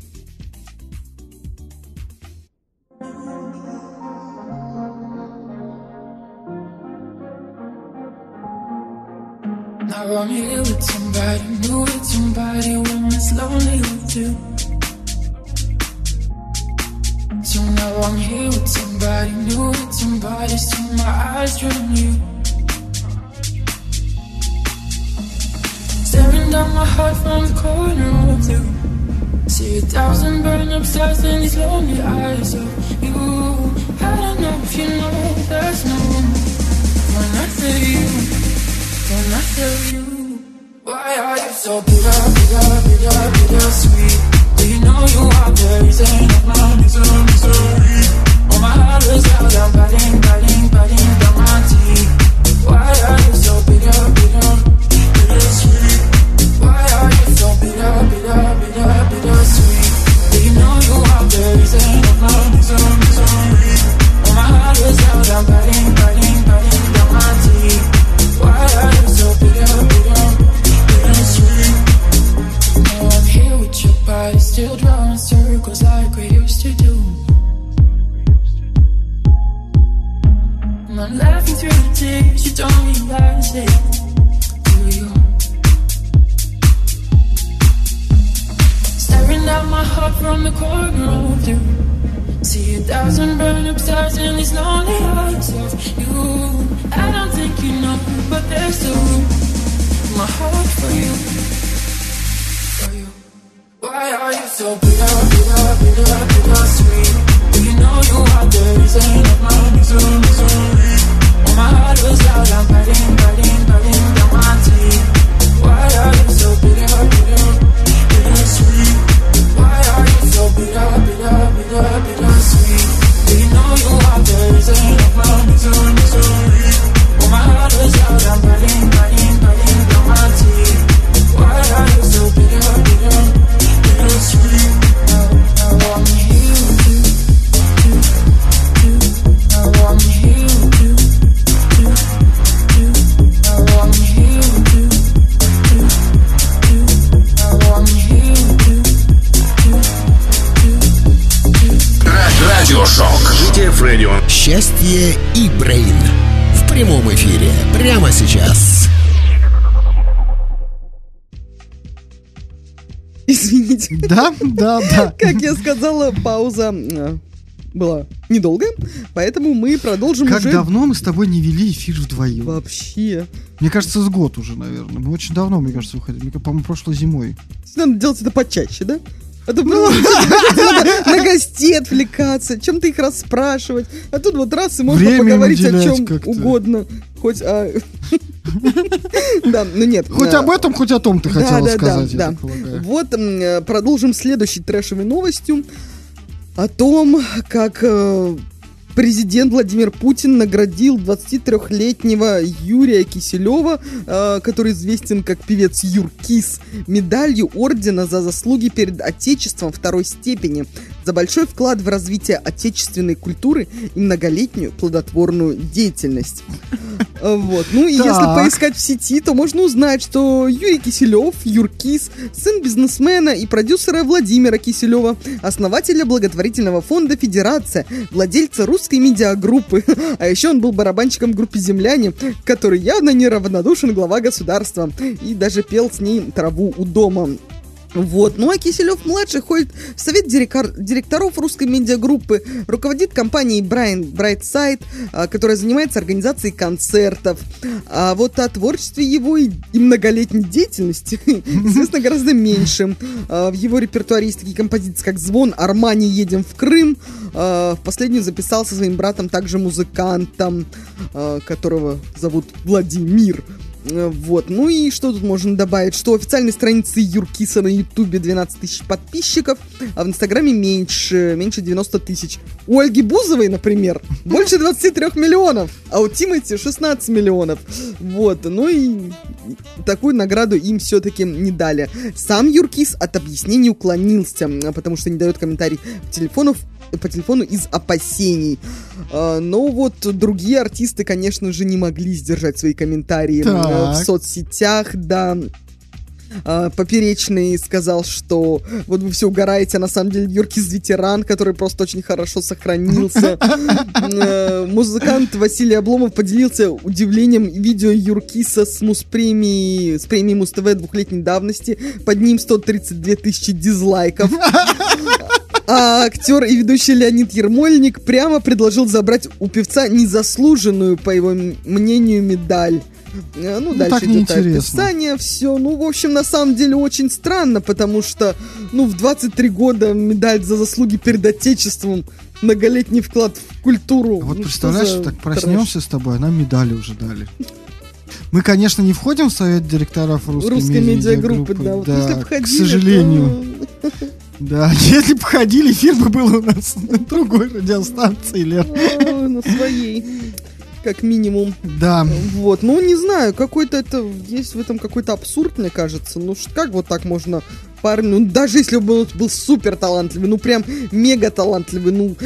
I'm here with somebody, new with somebody when it's lonely with you. So now I'm here with somebody, new with somebody, so my eyes dream you. Staring down my heart from the corner of you. See a thousand burn-up stars in these lonely eyes of you. I don't know if you know there's no one when I feel you. When I tell you, why are you so bitter, bitter, bitter, bitter sweet? Do you know you are the reason of my misery, misery? Oh, my heart is out, I'm biting, biting, biting down my teeth. Why are you so bitter, bitter, bitter sweet? Why are you so bitter, bitter, bitter, bitter sweet? Do you know you are the reason of my misery, misery? Oh, my heart is out, I'm biting, biting, biting down my teeth. Why are you so bitter, bitter, bitter sweet? Now I'm here with your body, still drawing circles like we used to do. And I'm laughing through the tears, you don't realize it, do you? Staring at my heart from the corner of you. See a thousand burn-up stars in these lonely eyes of you. I don't think you know, but there's still room in my heart for you, for you. Why are you so bitter, bitter, bitter, bitter sweet? Do you know you are the reason of my misery, misery? When my heart was out, I'm biting, biting, biting down my teeth. Why are you so bitter, bitter, bitter sweet? Why are you so bitter, bitter, bitter, bitter sweet? Do you know you are the reason of my misery, misery? My heart is out, I'm burning, burning, burning down my teeth. Why are you so bitter, bitter, bitter sweet? Now, now I'm here with you, you, you. Now I'm here with you, you, you. Now I'm here with you, you, you. Now I'm here with you, you, you. Радио Шок. джи ти эф Radio. Счастье и Брейн. В прямом эфире прямо сейчас. Извините. Да, да, да. Как я сказала, пауза была недолгая, поэтому мы продолжим. Как уже... давно мы с тобой не вели эфир вдвоем? Вообще. Мне кажется, с год уже, наверное. Мы очень давно, мне кажется, выходили. По-моему, прошлой зимой. Надо делать это почаще, да? А то ну, на гостей отвлекаться, чем-то их расспрашивать. А тут вот раз, и можно время поговорить о чем как-то угодно. Хоть о... да, ну нет. Хоть а... об этом, хоть о том ты да, хотела да, сказать, да, я да. так полагаю. Вот, продолжим следующей трэшевой новостью. О том, как президент Владимир Путин наградил двадцатитрёхлетнего Юрия Киселева, э, который известен как певец Юркис, медалью ордена за заслуги перед Отечеством второй степени за большой вклад в развитие отечественной культуры и многолетнюю плодотворную деятельность. Вот. Ну и так. Если поискать в сети, то можно узнать, что Юрий Киселев, Юркис, сын бизнесмена и продюсера Владимира Киселева, основателя благотворительного фонда «Федерация», владельца русской медиагруппы. А еще он был барабанщиком группы «Земляне», который явно неравнодушен глава государства, и даже пел с ней «Траву у дома». Вот. Ну а Киселев-младший ходит в совет директор, директоров русской медиагруппы, руководит компанией Brightside, которая занимается организацией концертов. А вот о творчестве его и, и многолетней деятельности известно гораздо меньше. А, в его репертуаре есть такие композиции, как «Звон», «Армани», «Едем в Крым». А, в последнюю записал со своим братом, также музыкантом, а, которого зовут Владимир. Вот, ну и что тут можно добавить? Что официальной страницы Юркиса на Ютубе двенадцать тысяч подписчиков, а в Инстаграме меньше, меньше девяносто тысяч. У Ольги Бузовой, например, больше двадцати трёх миллионов, а у Тимати шестнадцать миллионов. Вот, ну и такую награду им все-таки не дали. Сам Юркис от объяснений уклонился, потому что не дает комментарий по телефону, по телефону из опасений. Но вот другие артисты, конечно же, не могли сдержать свои комментарии. Так. В соцсетях, да. э, Поперечный сказал, что вот вы все угораете, а на самом деле Юркис ветеран, который просто очень хорошо сохранился. Музыкант Василий Обломов поделился удивлением видео Юркиса с Муз-премией, с премией Муз-ТВ двухлетней давности. Под ним сто тридцать две тысячи дизлайков. А актер и ведущий Леонид Ермольник прямо предложил забрать у певца незаслуженную, по его мнению, медаль. Ну, ну дальше идет описание, все. Ну, в общем, на самом деле очень странно, потому что, ну, в двадцать три года медаль за заслуги перед Отечеством, многолетний вклад в культуру. А вот ну, представляешь, что так проснемся трэш с тобой, а нам медали уже дали. Мы, конечно, не входим в совет директоров русской, русской медиагруппы, медиагруппы, да, вот, да, если бы ходили, к сожалению. То... Да, если бы ходили, эфир бы был у нас на другой радиостанции, Лер. О, на своей, как минимум. Да. Вот, ну не знаю, какой-то это, есть в этом какой-то абсурд, мне кажется. Ну как вот так можно... Парень, ну даже если бы он был супер талантливый, ну прям мега талантливый, ну...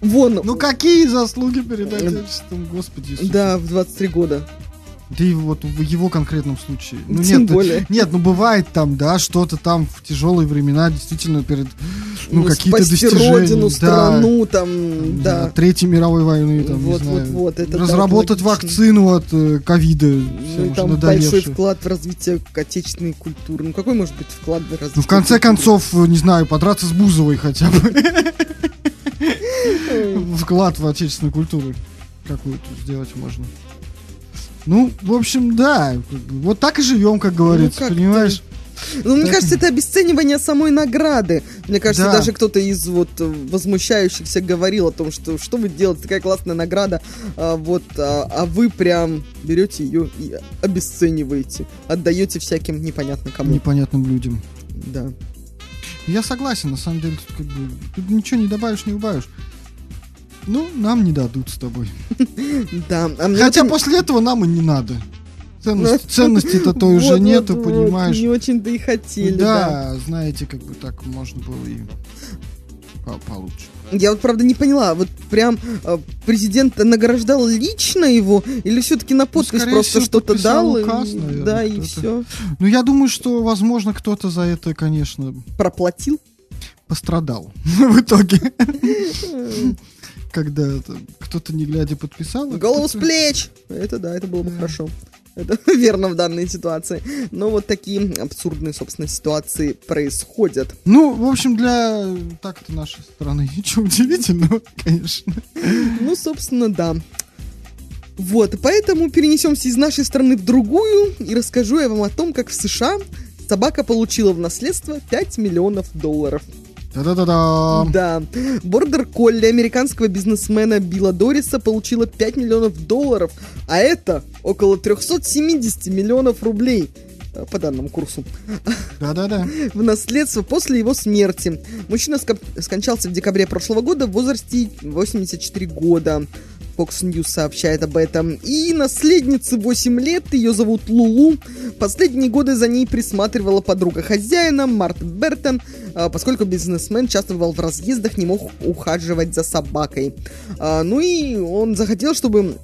Вон... Ну какие заслуги перед Отечеством, господи Иисусе. Да, в двадцать три года. Да и вот в его конкретном случае. Ну, Тем нет, более. Нет, ну бывает там, да, что-то там в тяжелые времена действительно перед, ну, ну какие-то достижения. Родину, да, страну, там, да. Третьей мировой войны, там, вот, не знаю. Вот, вот, это разработать так, вакцину от ковида. Ну, и там большой вклад в развитие отечественной культуры. Ну, какой может быть вклад в развитие? Ну, в конце концов, не знаю, подраться с Бузовой хотя бы. Вклад в отечественную культуру какую-то сделать можно. Ну, в общем, да, вот так и живем, как говорится, ну, понимаешь? Ты... Ну, мне так... кажется, это обесценивание самой награды. Мне кажется, да, даже кто-то из вот возмущающихся говорил о том, что что вы делаете, такая классная награда, а, вот, а, а вы прям берете ее и обесцениваете, отдаете всяким непонятно кому. Непонятным людям. Да. Я согласен, на самом деле, тут как бы тут ничего не добавишь, не убавишь. Ну, нам не дадут с тобой. Да. А хотя вот... после этого нам и не надо. Ценность, ценности-то той уже вот, нету, вот, понимаешь. Не очень-то и хотели. Да, да, знаете, как бы так можно было и получше. Я вот, правда, не поняла, вот прям президент награждал лично его или все-таки на подпись, ну, просто всего, что-то дал? Указ, и, наверное, да, кто-то. И все. Ну, я думаю, что, возможно, кто-то за это, конечно... Проплатил? Пострадал в итоге. Когда это, кто-то не глядя подписал. Голову кто-то... с плеч! Это да, это было бы, да, хорошо. Это верно в данной ситуации. Но вот такие абсурдные, собственно, ситуации происходят. Ну, в общем, для так-то нашей страны ничего удивительного, конечно. Ну, собственно, да. Вот, поэтому перенесемся из нашей страны в другую. И расскажу я вам о том, как в США собака получила в наследство пять миллионов долларов. Та-да-да-да. Да. Бордер-колли американского бизнесмена Билла Дориса получила пять миллионов долларов, а это около триста семьдесят миллионов рублей по данному курсу. Да-да-да. В наследство после его смерти. Мужчина ск- скончался в декабре прошлого года в возрасте восемьдесят четыре года. Fox News сообщает об этом. И наследнице восемь лет, ее зовут Лулу. Последние годы за ней присматривала подруга хозяина Марта Бертон, поскольку бизнесмен часто бывал в разъездах, не мог ухаживать за собакой. Ну и он захотел, чтобы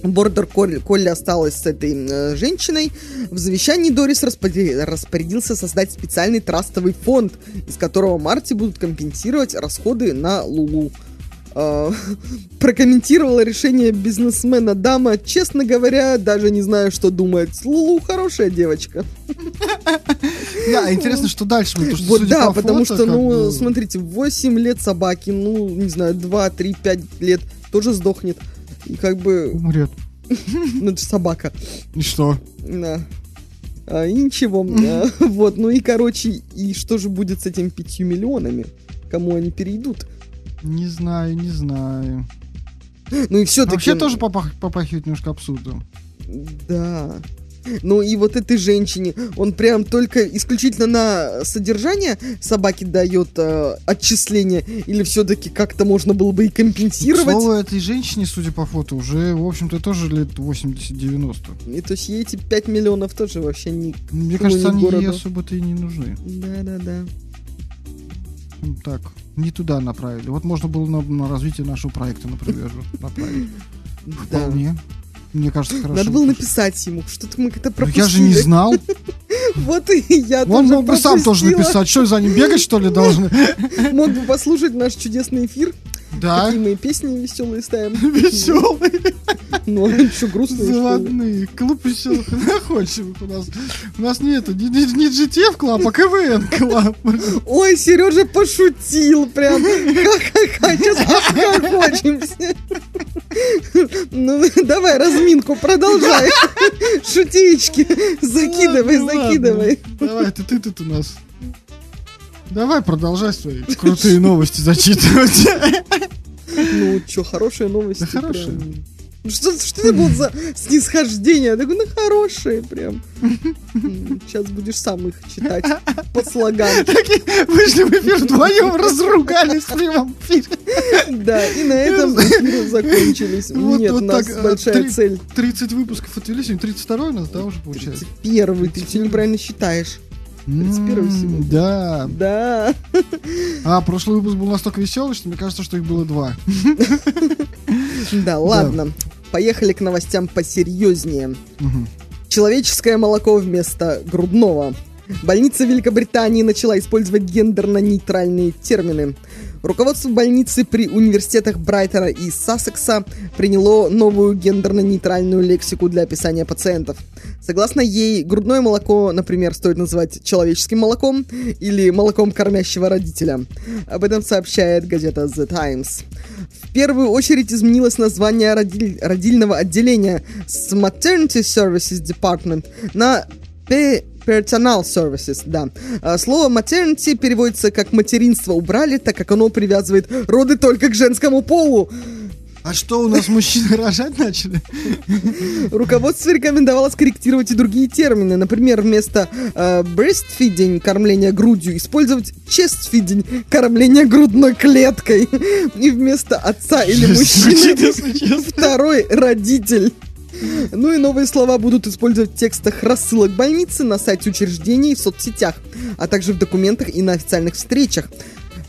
Бордер Колли осталась с этой женщиной. В завещании Дорис распорядился создать специальный трастовый фонд, из которого Марте будут компенсировать расходы на Лулу. Прокомментировала решение бизнесмена дама. Честно говоря, даже не знаю, что думает. Лулу хорошая девочка. Да, интересно, что дальше. Вот да, потому что, ну, смотрите, восемь лет собаки, ну, не знаю, два, три, пять лет тоже сдохнет. И как бы... Умрет. Ну, это же собака. И что? Да. И ничего. Вот, ну и, короче, и что же будет с этими пятью миллионами? Кому они перейдут? Не знаю, не знаю. Ну и все-таки... Вообще тоже попах... попахивает немножко абсурдом. Да. Ну и вот этой женщине, он прям только исключительно на содержание собаки дает э, отчисление, или все-таки как-то можно было бы и компенсировать? К слову, этой женщине, судя по фото, уже, в общем-то, тоже лет восемьдесят-девяносто. И то есть ей эти пять миллионов тоже вообще не... Мне кажется, они ей особо-то и не нужны. Да-да-да. Так, не туда направили. Вот можно было на, на развитие нашего проекта, например, направить. Вполне. Мне кажется, хорошо. Надо было написать ему, что-то мы это пропустили. Я же не знал. Вот и я тоже. Он мог бы сам тоже написать, что за ним бегать, что ли, должны? Мог бы послушать наш чудесный эфир. Да. Какие мы песни веселые ставим. Веселые. Ну, они еще грустные. Золотные. Клуб веселых находчивых у нас. У нас нету не джи ти эф Club, а КВН Club. Ой, Сережа пошутил прям. Ха-ха-ха, сейчас поскорбочимся. Ну, давай разминку продолжай. Шутеечки. Закидывай, закидывай. Давай, ты ты тут у нас. Давай продолжай свои крутые новости зачитывать. Ну, что, хорошие новости. Да, хорошие. Что, что это было за снисхождение? Я такой, ну, хорошие прям. Сейчас будешь сам их читать по слогам. Вышли в эфир вдвоем, разругались в прямом эфире. Да, и на этом эфиры закончились. Вот, Нет, вот у нас так, большая три, цель. тридцать выпусков отвели, сегодня тридцать второй у нас, да, уже получается? тридцать первый, ты все неправильно считаешь. тридцать первого сегодня. Да. Да. А, прошлый выпуск был настолько веселый, что мне кажется, что их было два. Да, ладно. Поехали к новостям посерьезнее. Человеческое молоко вместо грудного. Больница Великобритании начала использовать гендерно-нейтральные термины. Руководство больницы при университетах Брайтона и Сассекса приняло новую гендерно-нейтральную лексику для описания пациентов. Согласно ей, грудное молоко, например, стоит называть человеческим молоком или молоком кормящего родителя. Об этом сообщает газета The Times. В первую очередь изменилось название родиль... родильного отделения с Maternity Services Department на P... Personal Services, да. Слово maternity переводится как материнство убрали, так как оно привязывает роды только к женскому полу. А что, у нас мужчины рожать начали? Руководство рекомендовало скорректировать и другие термины. Например, вместо э, breastfeeding, кормление грудью, использовать chestfeeding, кормление грудной клеткой. И вместо отца или мужчины второй родитель. Ну и новые слова будут использовать в текстах рассылок больницы, на сайте учреждений и в соцсетях, а также в документах и на официальных встречах.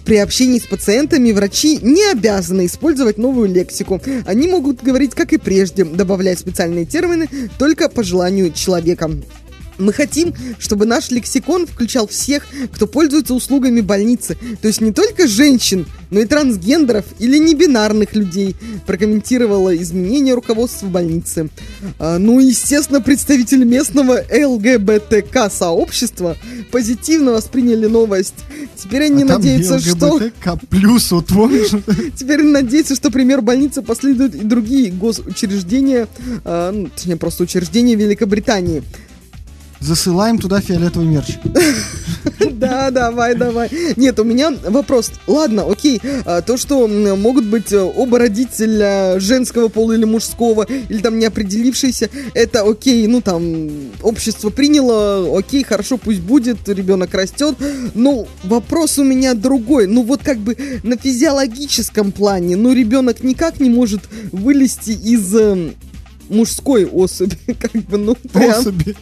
При общении с пациентами врачи не обязаны использовать новую лексику. Они могут говорить, как и прежде, добавляя специальные термины только по желанию человека. Мы хотим, чтобы наш лексикон включал всех, кто пользуется услугами больницы. То есть не только женщин, но и трансгендеров или небинарных людей, прокомментировало изменение руководства больницы. А, ну и, естественно, представители местного ЛГБТК-сообщества позитивно восприняли новость. Теперь они а надеются, что... плюс, вот, Теперь они надеются, что пример больницы последуют и другие госучреждения, а, ну, точнее, просто учреждения Великобритании. Засылаем туда фиолетовый мерч. Да, давай, давай. Нет, у меня вопрос. Ладно, окей. То, что могут быть оба родителя женского пола или мужского, или там неопределившиеся, это окей, ну там общество приняло, окей, хорошо, пусть будет, ребенок растет. Но вопрос у меня другой. Ну вот как бы на физиологическом плане, ну ребенок никак не может вылезти из... мужской особи, как бы, ну, прям, особи.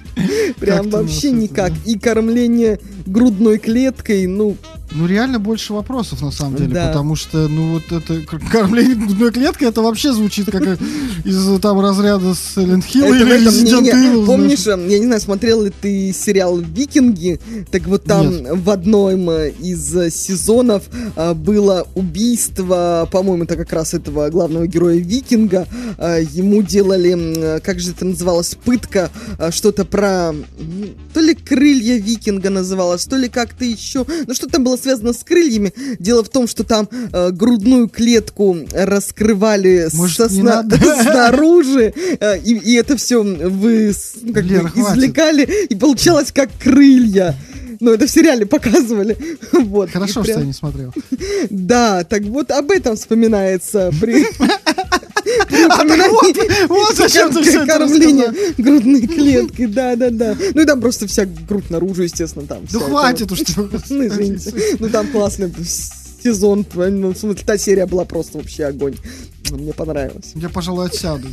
прям вообще особи, никак. Да. И кормление грудной клеткой, ну... Ну, реально больше вопросов, на самом деле, да. Потому что, ну, вот это кормление грудной клеткой, это вообще звучит как из, там, разряда с Элент-Хилла или Резидент-Илл. Помнишь, я не знаю, смотрел ли ты сериал «Викинги», так вот там в одном из сезонов было убийство, по-моему, это как раз этого главного героя Викинга, ему делали, как же это называлось, пытка, что-то про, то ли крылья Викинга называлось, то ли как-то еще, ну, что там было связано с крыльями. Дело в том, что там э, грудную клетку раскрывали Может, сна- снаружи, э, и, и это все вы ну, как Лера, бы, извлекали, и получалось как крылья. Ну, это в сериале показывали. Вот, Хорошо, прям... что я не смотрел. Да, так вот об этом вспоминается при... Вот зачем ты все это рассказал. Грудной клетки, да-да-да. Ну и там просто вся грудь наружу, естественно, там. Да хватит уж. Ну извините. Ну там классный сезон. Ну в смысле, та серия была просто вообще огонь. Мне понравилось. Я, пожалуй, отсяду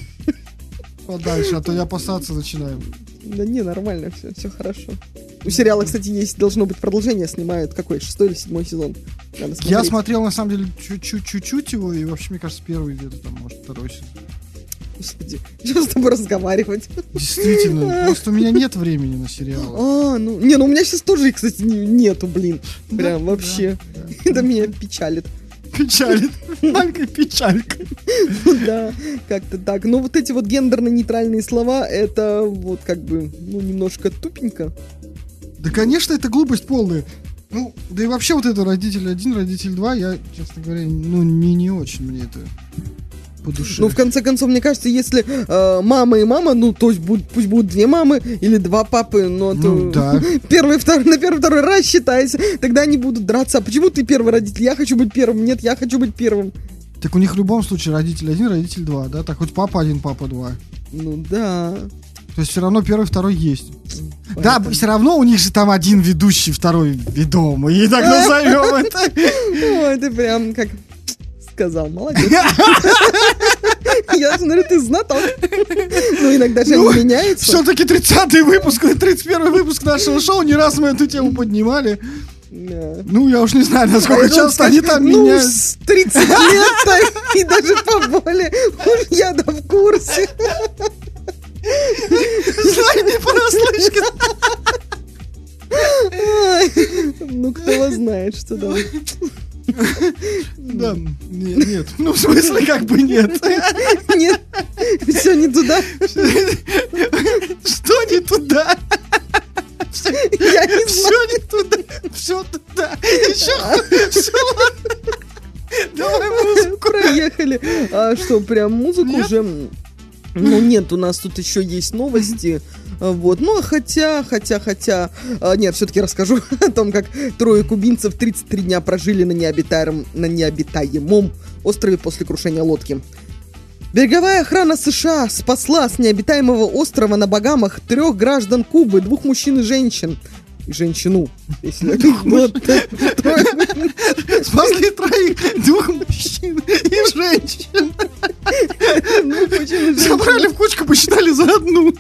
подальше, а то я опасаться начинаю. Да не, нормально все, все хорошо. У сериала, кстати, есть, должно быть продолжение, снимают какой, шестой или седьмой сезон. Я смотрел, на самом деле, чуть-чуть его, и вообще, мне кажется, первый где-то там, может, второй сезон. Сейчас с тобой разговаривать. Действительно, просто у меня нет времени на сериалы. А, ну, не, ну у меня сейчас тоже их, кстати, нету, блин. Прям вообще. Это меня печалит. Печалит. Только печалька. Да, как-то так. Но вот эти вот гендерно-нейтральные слова, это вот как бы, ну, немножко тупенько. Да, конечно, это глупость полная. Ну, да и вообще вот это родитель один, родитель два, я, честно говоря, ну, не, не очень мне это по душе. Ну, в конце концов, мне кажется, если э, мама и мама, ну, то есть будь, пусть будут две мамы или два папы, но ну, то да. первый, второй, на первый, второй раз считайся, тогда они будут драться. А почему ты первый родитель? Я хочу быть первым. Нет, я хочу быть первым. Так у них в любом случае родитель один, родитель два, да? Так хоть папа один, папа два. Ну, да. То есть все равно первый, второй есть. Поэтому... Да, все равно у них же там один ведущий, второй ведомый. И так назовем это. Ой, ты прям как... сказал, молодец. Я смотрю, ты знаток. Ну, иногда же они меняются. Все-таки тридцатый выпуск, тридцать первый выпуск нашего шоу, не раз мы эту тему поднимали. Ну, я уж не знаю, насколько часто они там меняются. Ну, с тридцати лет и даже поболее. Уж я да в курсе. Знай, не прослышка. Ну, кто вас знает, что да. Да, нет, нет. Ну, в смысле, как бы нет. Нет, все не туда. Что не туда? Я не знаю. Все не туда, все туда. Еще, все ладно. Давай музыку. Проехали. А что, прям музыку уже... Ну нет, у нас тут еще есть новости. Вот, ну а хотя, хотя, хотя а, нет, все-таки расскажу о том, как трое кубинцев тридцать три дня прожили на необитаемом, на необитаемом острове после крушения лодки. Береговая охрана США спасла с необитаемого острова на Багамах трех граждан Кубы, двух мужчин и женщин. Женщину. Спасли троих, двух мужчин и женщин. Собрали в кучку, посчитали за одну.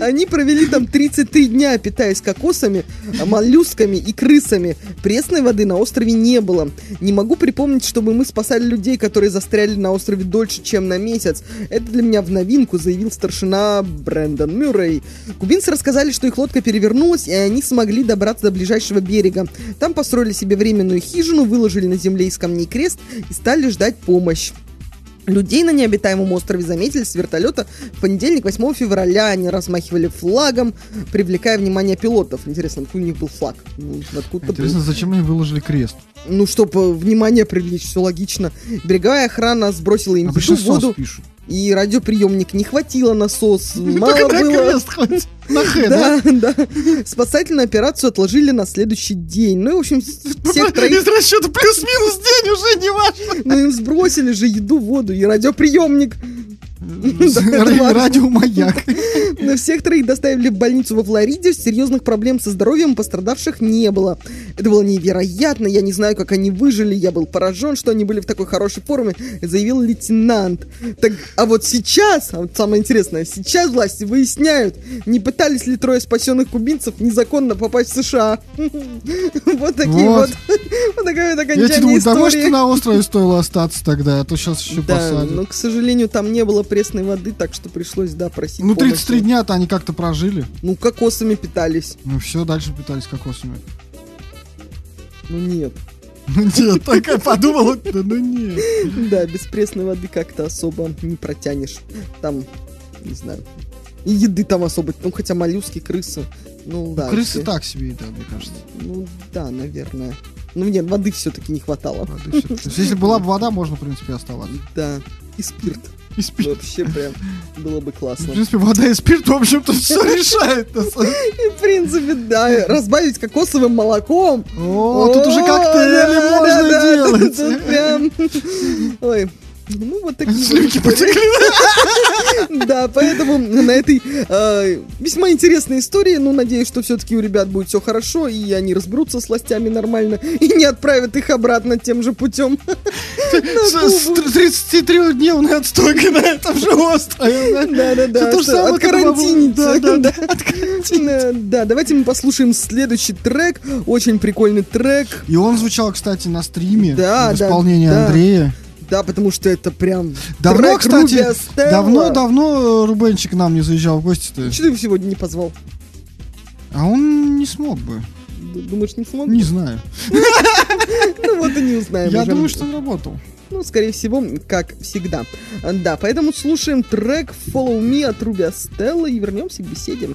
Они провели там тридцать три дня, питаясь кокосами, моллюсками и крысами. Пресной воды на острове не было. Не могу припомнить, чтобы мы спасали людей, которые застряли на острове дольше, чем на месяц. Это для меня в новинку, заявил старшина Брэндон Мюррей. Кубинцы рассказали, что их лодка перевернулась, и они смогли добраться до ближайшего берега. Там построили себе временную хижину, выложили на земле из камней крест и стали ждать помощь. Людей на необитаемом острове заметили с вертолета в понедельник, восьмого февраля. Они размахивали флагом, привлекая внимание пилотов. Интересно, откуда у них был флаг? Ну, Интересно, был. Зачем они выложили крест? Ну, чтобы внимание привлечь, все логично. Береговая охрана сбросила им а еду в воду. Пишут. И радиоприемник не хватило насос. Мало было. Да, да. Спасательную операцию отложили на следующий день. Ну и в общем всех троих. Из расчета плюс-минус день уже не важно. Ну им сбросили же еду, воду и радиоприемник. Радиомаяк. Но всех троих доставили в больницу во Флориде. Серьезных проблем со здоровьем пострадавших не было. Это было невероятно. Я не знаю, как они выжили. Я был поражен, что они были в такой хорошей форме, заявил лейтенант. Так, а вот сейчас, а вот самое интересное, сейчас власти выясняют, не пытались ли трое спасенных кубинцев незаконно попасть в США. Вот такие вот. Вот такая вот окончание истории. Я думаю, того, что на острове стоило остаться тогда, а то сейчас еще посадят. Да, но, к сожалению, там не было пресной воды, так что пришлось, да, просить помощи. Ну, тридцать три дня-то они как-то прожили. Ну, кокосами питались. Ну, все, дальше питались кокосами. Ну, нет. Ну, нет, так я подумал, ну, нет. Да, без пресной воды как-то особо не протянешь. Там, не знаю, и еды там особо, ну, хотя моллюски, крысы, ну, да. Крысы так себе еда, мне кажется. Ну, да, наверное. Ну, нет, воды все-таки не хватало. Если была бы вода, можно, в принципе, оставаться. Да, и спирт. И спирт. Вообще прям было бы классно. В принципе, вода и спирт, в общем-то, все решает. И, в принципе, да, разбавить кокосовым молоком. О, тут уже коктейли можно делать. Ой. Ну, вот такие. Слюнки потекли. Да, поэтому на этой э, весьма интересной истории, ну, надеюсь, что все-таки у ребят будет все хорошо, и они разберутся с властями нормально, и не отправят их обратно тем же путем. тридцатитридневная отстойка на этом же острове. Да-да-да, от карантина. Да, давайте мы послушаем следующий трек, очень прикольный трек. И он звучал, кстати, на стриме в исполнении Андрея. да, потому что это прям давно, кстати, давно-давно Рубенчик нам не заезжал в гости-то. Что ты его сегодня не позвал? А он не смог бы. Думаешь, не смог? Не знаю. Ну вот и не узнаем. Я думаю, что он работал. Ну, скорее всего, как всегда. Да, поэтому слушаем трек Follow Me от Rubia Stella и вернемся к беседе.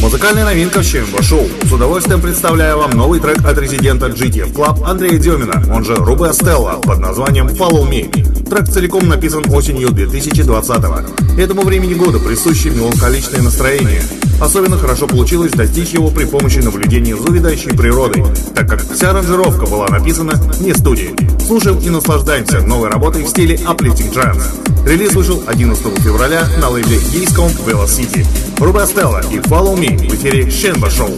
Музыкальная новинка в Chamber Show. С удовольствием представляю вам новый трек от резидента джи ти эф Club Андрея Демина, он же Rubia Stella, под названием Follow Me. Трек целиком написан осенью две тысячи двадцатого. Этому времени года присуще меланхоличное настроение. Особенно хорошо получилось достичь его при помощи наблюдения за увядающей природой, так как вся аранжировка была написана не в студии. Слушаем и наслаждаемся новой работой в стиле Uplifting Trance. Релиз вышел одиннадцатого февраля на лейбле Kyivskom Velocity. Rubia Stella и Follow Me в эфире Chamber Show.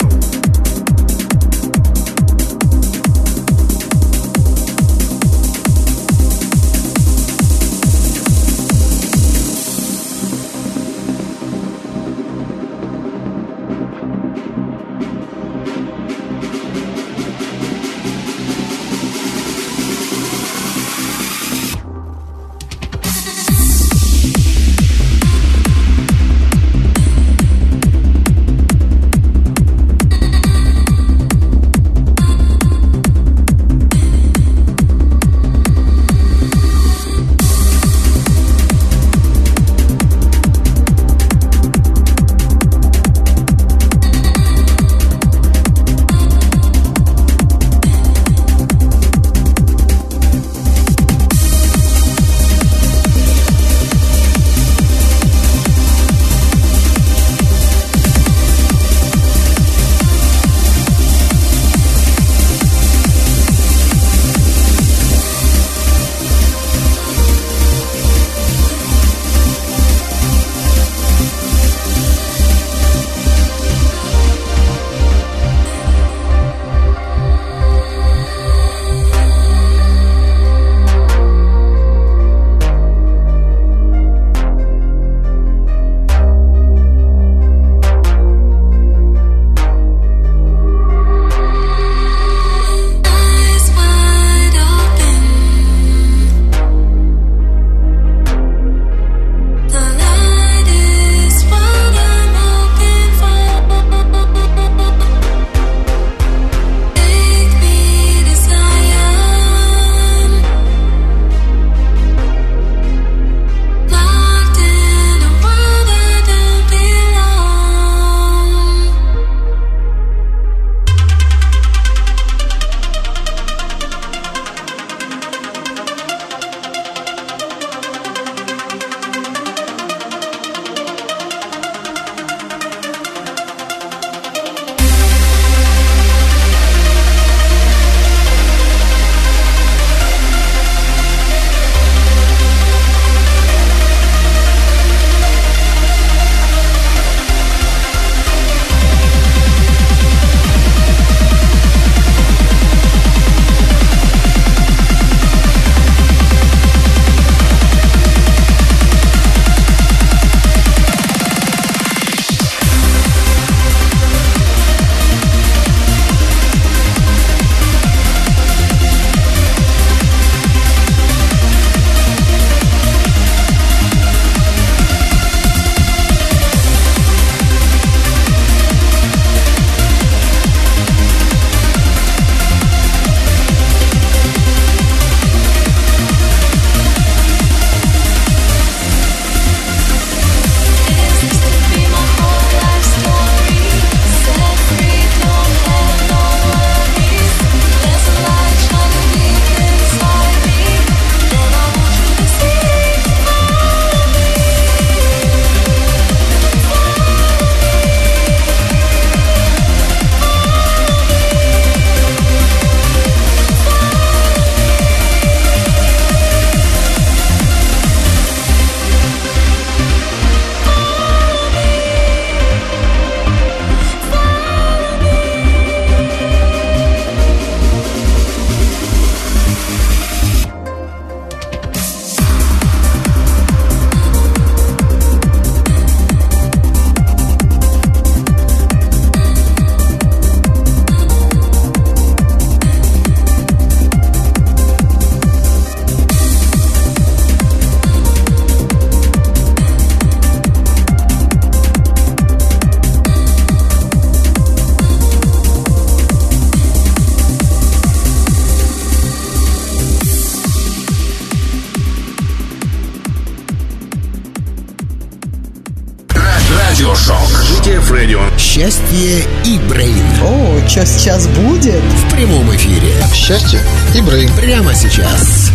«Счастье и Брейн». О, что сейчас будет? В прямом эфире. «Счастье и Брейн». Прямо сейчас.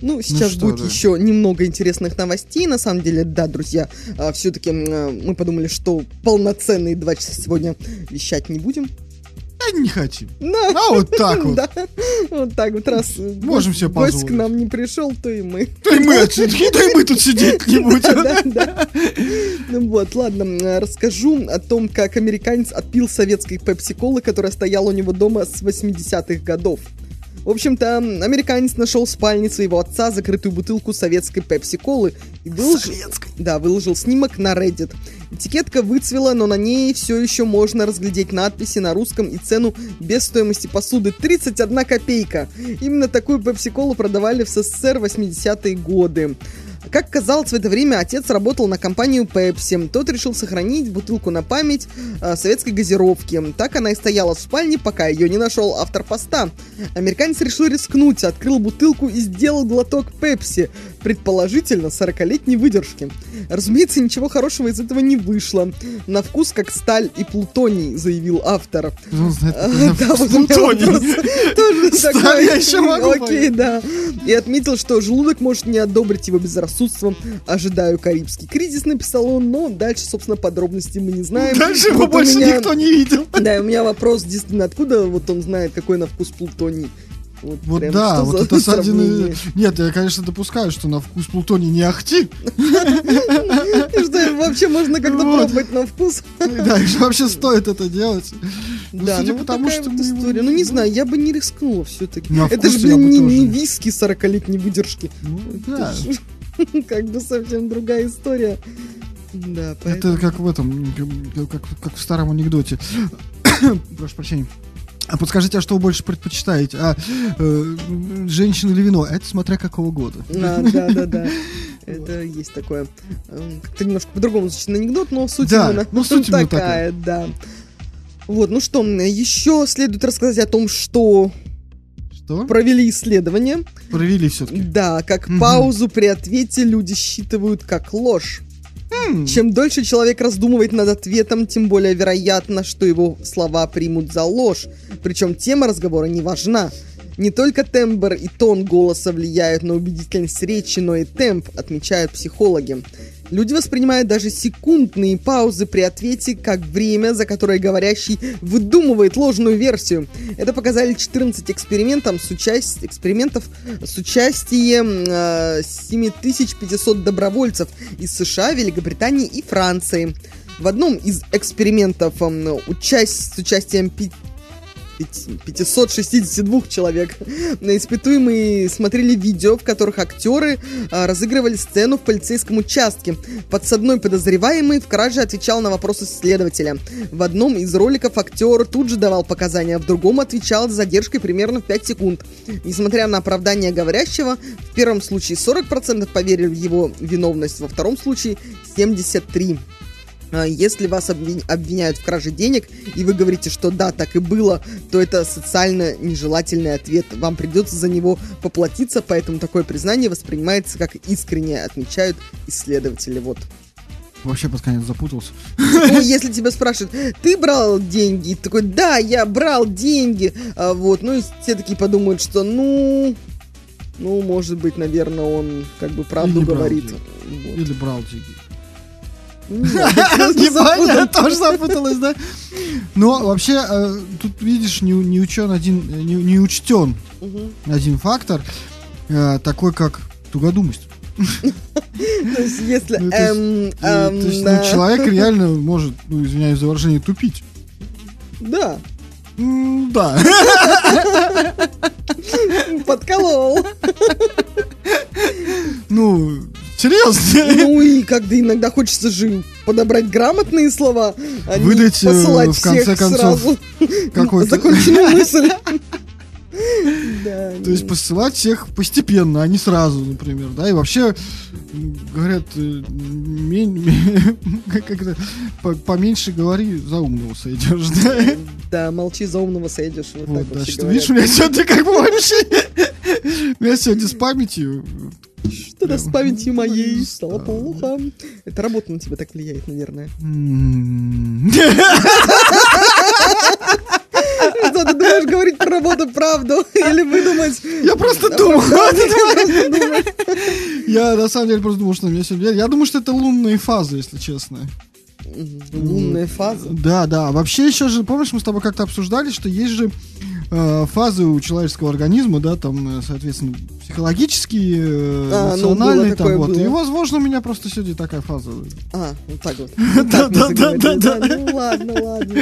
Ну, сейчас ну, будет да. еще немного интересных новостей. На самом деле, да, друзья, все-таки мы подумали, что полноценные два часа сегодня вещать не будем. А не хотим. Да. А вот так вот. Да. Вот так вот. Раз Можем гость, себе позволить. гость к нам не пришел, то и мы. То и мы отсюда, то и мы тут сидеть не будем. Да, да, да. Вот, ладно, расскажу о том, как американец отпил советской пепси-колы, которая стояла у него дома с восьмидесятых годов. В общем-то, американец нашел в спальне своего отца закрытую бутылку советской пепси-колы и выложил, да, выложил снимок на Reddit. Этикетка выцвела, но на ней все еще можно разглядеть надписи на русском и цену без стоимости посуды – тридцать одна копейка. Именно такую пепси-колу продавали в СССР в восьмидесятые годы. Как казалось, в это время отец работал на компанию Pepsi. Тот решил сохранить бутылку на память э, советской газировки. Так она и стояла в спальне, пока ее не нашел автор поста. Американец решил рискнуть, открыл бутылку и сделал глоток Pepsi, предположительно сорокалетней выдержки. Разумеется, ничего хорошего из этого не вышло. На вкус как сталь и плутоний, заявил автор. Ну, да, вот плутоний. Тоже такой. Я еще могу. Окей, да. И отметил, что желудок может не одобрить его безрассудство. Ожидаю карибский кризис, написал он, но дальше, собственно, подробностей мы не знаем. Дальше вот его больше меня... никто не видел. Да, у меня вопрос, действительно, откуда вот он знает, какой на вкус плутоний? Вот, вот прям, да, вот это садины... Нет, я, конечно, допускаю, что на вкус плутоний не ахти. Что вообще можно как-то пробовать на вкус. Да, вообще стоит это делать. Да, ну потому что история. Ну не знаю, я бы не рискнула все-таки. Это же, блин, не виски сорокалетней выдержки. Да. Как бы совсем другая история. Да, поэтому... Это как в этом, как, как в старом анекдоте. Прошу прощения. А подскажите, а что вы больше предпочитаете? А, э, женщина или вино? Это смотря какого года. А, да, да, да. Это есть такое. Как-то немножко по-другому звучит анекдот, но суть именно такая, да. Вот, ну что, еще следует рассказать о том, что... Что? Провели исследование. Провели все-таки. Да, как угу. паузу при ответе люди считывают как ложь. М-м. Чем дольше человек раздумывает над ответом, тем более вероятно, что его слова примут за ложь. Причем тема разговора не важна. Не только тембр и тон голоса влияют на убедительность речи, но и темп, отмечают психологи. Люди воспринимают даже секундные паузы при ответе как время, за которое говорящий выдумывает ложную версию. Это показали четырнадцать экспериментов с, участь... экспериментов с участием э, семь тысяч пятьсот добровольцев из США, Великобритании и Франции. В одном из экспериментов э, участь... с участием пяти... пятьсот шестьдесят два человек. Испытуемые смотрели видео, в которых актеры а, разыгрывали сцену в полицейском участке. Подсадной подозреваемый в краже отвечал на вопросы следователя. В одном из роликов актер тут же давал показания, а в другом отвечал с задержкой примерно в пять секунд. Несмотря на оправдание говорящего, в первом случае сорок процентов поверили в его виновность, во втором случае семьдесят три процента. Если вас обвиняют в краже денег, и вы говорите, что да, так и было, то это социально нежелательный ответ. Вам придется за него поплатиться, поэтому такое признание воспринимается как искреннее, отмечают исследователи. Вот. Вообще под конец запутался. Ну, если тебя спрашивают, ты брал деньги? И ты такой, да, я брал деньги. А, вот, ну и все такие подумают, что ну... Ну, может быть, наверное, он как бы правду говорит. Вот. Или брал деньги. Непонятно, тоже запуталась, да? Но вообще, тут, видишь, не учен один, не учтен один фактор, такой как тугодумость. То есть, если... человек реально может, извиняюсь за выражение, тупить. Да. Да. Подколол. Ну... Серьезно? Ну и когда иногда хочется же подобрать грамотные слова, а выдать, не посылать в конце всех концов, сразу какой-то... законченную мысль. То есть посылать всех постепенно, а не сразу, например, да, и вообще, говорят, поменьше говори, за умного сойдешь, да? Да, молчи, за умного сойдешь, вот так вообще говорят. Видишь, у меня сегодня как бы вообще, у меня сегодня с памятью... Что-то с памятью моей стало плохо. Эта работа на тебя так влияет, наверное. Что ты думаешь, говорить про работу правду или выдумать? Я просто думал. Я на самом деле просто думал, что на меня все влияет. Я думаю, что это лунные фазы, если честно. Лунная фаза? Да, да. Вообще еще же, помнишь, мы с тобой как-то обсуждали, что есть же э, фазы у человеческого организма, да, там, соответственно, психологические, э, а, эмоциональные, ну, там, вот. Было. И, возможно, у меня просто сегодня такая фаза. А, вот так вот. Да-да-да-да. Ну, ладно, ладно,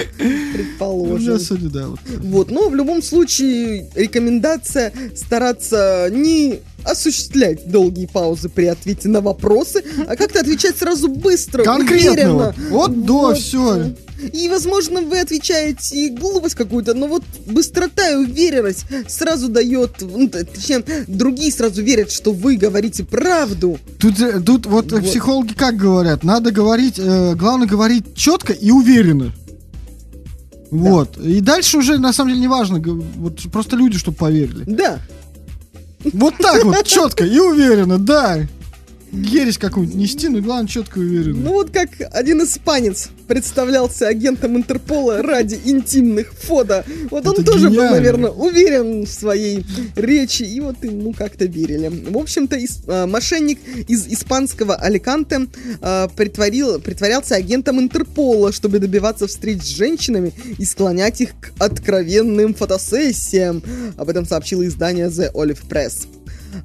предположим. У меня сегодня, да. Вот, но в любом случае рекомендация стараться не... осуществлять долгие паузы при ответе на вопросы, а как-то отвечать сразу быстро, конкретно, уверенно. Вот, вот, да, все. И, возможно, вы отвечаете глупость какую-то, но вот быстрота и уверенность сразу дает, ну, точнее, другие сразу верят, что вы говорите правду. Тут, тут вот, вот психологи как говорят, надо говорить, э, главное говорить четко и уверенно. Да. Вот. И дальше уже, на самом деле, не важно, вот, просто люди, чтобы поверили. Да. Вот так вот, четко и уверенно, да. Ересь какую-нибудь нести, но главное, четко и уверенно. Ну вот как один испанец представлялся агентом Интерпола ради интимных фото. Вот это он тоже гениально. Был, наверное, уверен в своей речи, и вот ему как-то верили. В общем-то, ис- а, мошенник из испанского Аликанте а, притворил, притворялся агентом Интерпола, чтобы добиваться встреч с женщинами и склонять их к откровенным фотосессиям. Об этом сообщило издание The Olive Press.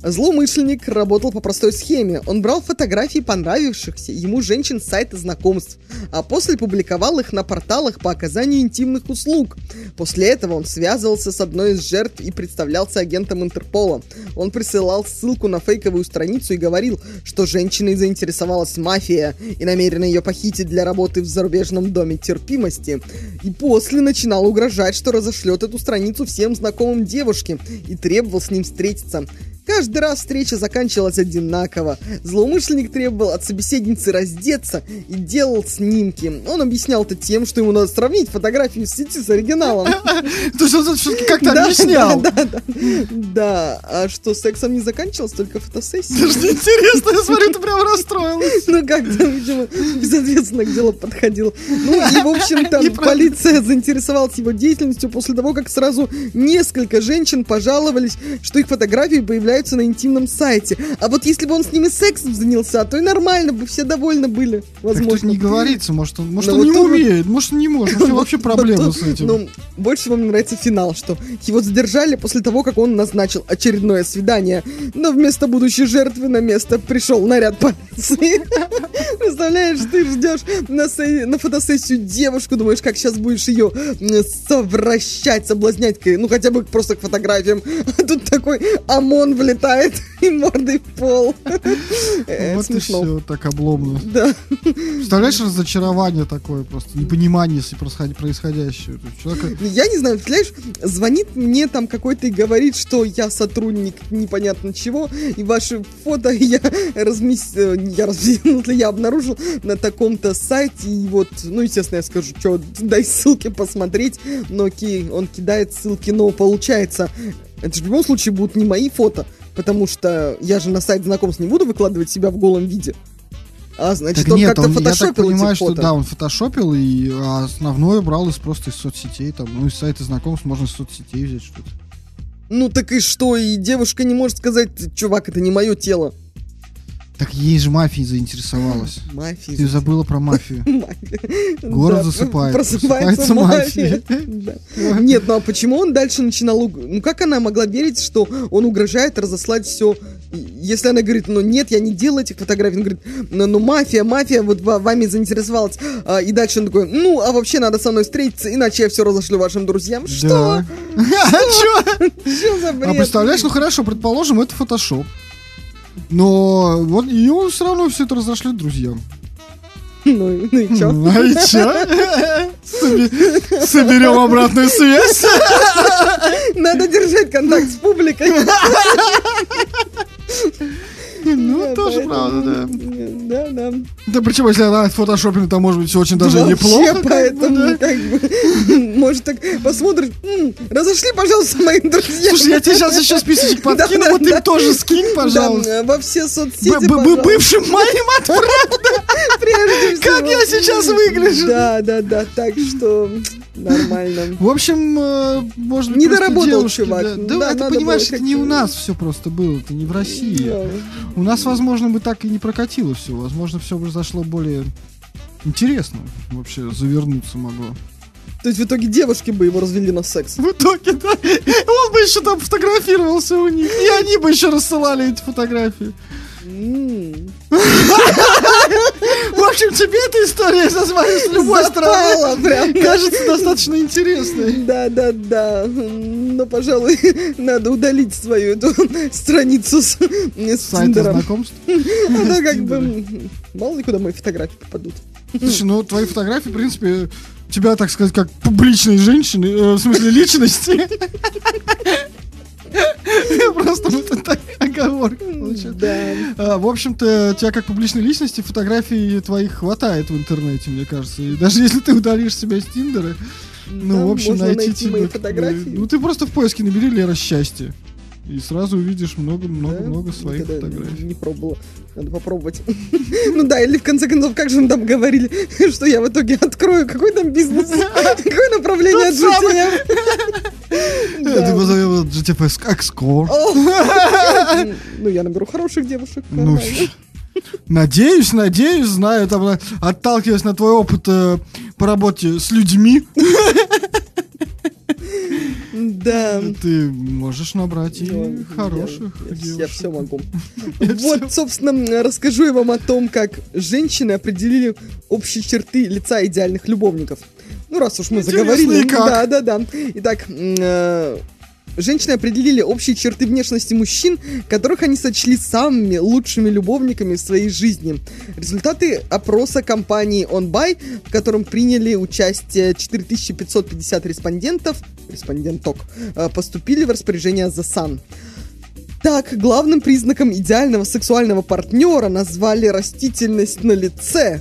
Злоумышленник работал по простой схеме. Он брал фотографии понравившихся ему женщин с сайта знакомств, а после публиковал их на порталах по оказанию интимных услуг. После этого он связывался с одной из жертв и представлялся агентом Интерпола. Он присылал ссылку на фейковую страницу и говорил, что женщиной заинтересовалась мафия и намерена ее похитить для работы в зарубежном доме терпимости. И после начинал угрожать, что разошлет эту страницу всем знакомым девушке и требовал с ним встретиться. Каждый раз встреча заканчивалась одинаково. Злоумышленник требовал от собеседницы раздеться и делал снимки. Он объяснял это тем, что ему надо сравнить фотографию в сети с оригиналом. То есть он все-таки как-то объяснял. Да, а что, сексом не заканчивалось, только фотосессия? Это же интересно, я смотрю, ты прям расстроилась. Ну как-то, видимо, безответственно к делу подходил. Ну и, в общем-то, полиция заинтересовалась его деятельностью после того, как сразу несколько женщин пожаловались, что их фотографии появляются на интимном сайте. А вот если бы он с ними сексом занялся, то и нормально бы, все довольны были. Возможно. Так не говорится, может он, может, он вот не он... умеет, может он не может, может вообще проблема вот, с этим. Ну, больше вам нравится финал, что его задержали после того, как он назначил очередное свидание, но вместо будущей жертвы на место пришел наряд полиции. Представляешь, ты ждешь на фотосессию девушку, думаешь, как сейчас будешь ее совращать, соблазнять, ну хотя бы просто к фотографиям. А тут такой ОМОН влетает и мордой в пол. Вот и все так обломно. Да. Представляешь, разочарование такое просто, непонимание происходящего. Я не знаю, представляешь, звонит мне там какой-то и говорит, что я сотрудник непонятно чего, и ваши фото я разместил, я разместил, я обнаружил на таком-то сайте, и вот, ну, естественно, я скажу, что дай ссылки посмотреть, но ки, он кидает ссылки, но получается... Это же в любом случае будут не мои фото, потому что я же на сайт знакомств не буду выкладывать себя в голом виде. А значит, так он нет, как-то он, фотошопил. Я так понимаю, что фото. Да, он фотошопил, и основное брал из просто из соцсетей. Там, ну, из сайта знакомств можно из соцсетей взять что-то. Ну так и что? И девушка не может сказать: чувак, это не мое тело. Так ей же мафией заинтересовалась. Мафия. Ты забыла про мафию. Город засыпает. Просыпается мафия. Нет, ну а почему он дальше начинал... Ну как она могла верить, что он угрожает разослать все... Если она говорит, ну нет, я не делаю этих фотографий. Он говорит, ну мафия, мафия вот вами заинтересовалась. И дальше он такой, ну а вообще надо со мной встретиться, иначе я все разошлю вашим друзьям. Что? Что за бред? А представляешь, ну хорошо, предположим, это фотошоп. Но вот и он все равно все это разошлет друзьям. Ну, ну и чё? Ну, а и чё? Соби- соберем обратную связь. Надо держать контакт с публикой. Ну, тоже правда, да. Да, да. Да, причем, если она фотошопинг, то может быть очень даже неплохо. Поэтому, как бы, может так посмотрит. Разошли, пожалуйста, мои друзья. Слушай, я тебе сейчас еще списочек подкину, вот им тоже скинь, пожалуйста. Во все соцсети, пожалуйста. Бывшим моим отправь. Как я сейчас выгляжу. Да, да, да, так что... Нормально. В общем, может быть, не доработал чувак. Да, да, да, ты понимаешь, это не у нас все просто было, это не в России. Да. У нас, возможно, бы так и не прокатило все. Возможно, все бы зашло более интересно. Вообще завернуться могло. То есть в итоге девушки бы его развели на секс. В итоге, да. Он бы еще там фотографировался у них. И они бы еще рассылали эти фотографии. В общем, тебе эта история со с любой стороны кажется достаточно интересной. Да, да, да. Но, пожалуй, надо удалить свою эту страницу с Тиндером. Знакомств. Да, как бы мало ли куда мои фотографии попадут. Слушай, ну твои фотографии, в принципе, тебя, так сказать, как публичной женщины, в смысле личности. Просто вот так оговорка получается. В общем-то, тебя как публичной личности фотографий твоих хватает в интернете, мне кажется. И даже если ты удалишь себя с Тиндера, ну, в общем, найти тебя... Ну, ты просто в поиске набери «Лера Счастье». И сразу увидишь много-много-много своих фотографий. Не пробовала. Надо попробовать. Ну да, или в конце концов, как же мы там говорили, что я в итоге открою. Какой там бизнес? Какое направление от джи ти эф? Ты позовем его джи ти эф Экскор. Ну, я наберу хороших девушек. Ну, надеюсь, надеюсь, знаю. Отталкиваясь на твой опыт по работе с людьми. Да. Ты можешь набрать и ну, хороших я, девушек. Я все могу. Вот, собственно, расскажу я вам о том, как женщины определили общие черты лица идеальных любовников. Ну, раз уж мы интересно, заговорили. Да, да, да. Итак, э, женщины определили общие черты внешности мужчин, которых они сочли самыми лучшими любовниками в своей жизни. Результаты опроса компании OnBuy, в котором приняли участие четыре тысячи пятьсот пятьдесят респондентов, респонденток, поступили в распоряжение The Sun. Так, главным признаком идеального сексуального партнера назвали растительность на лице.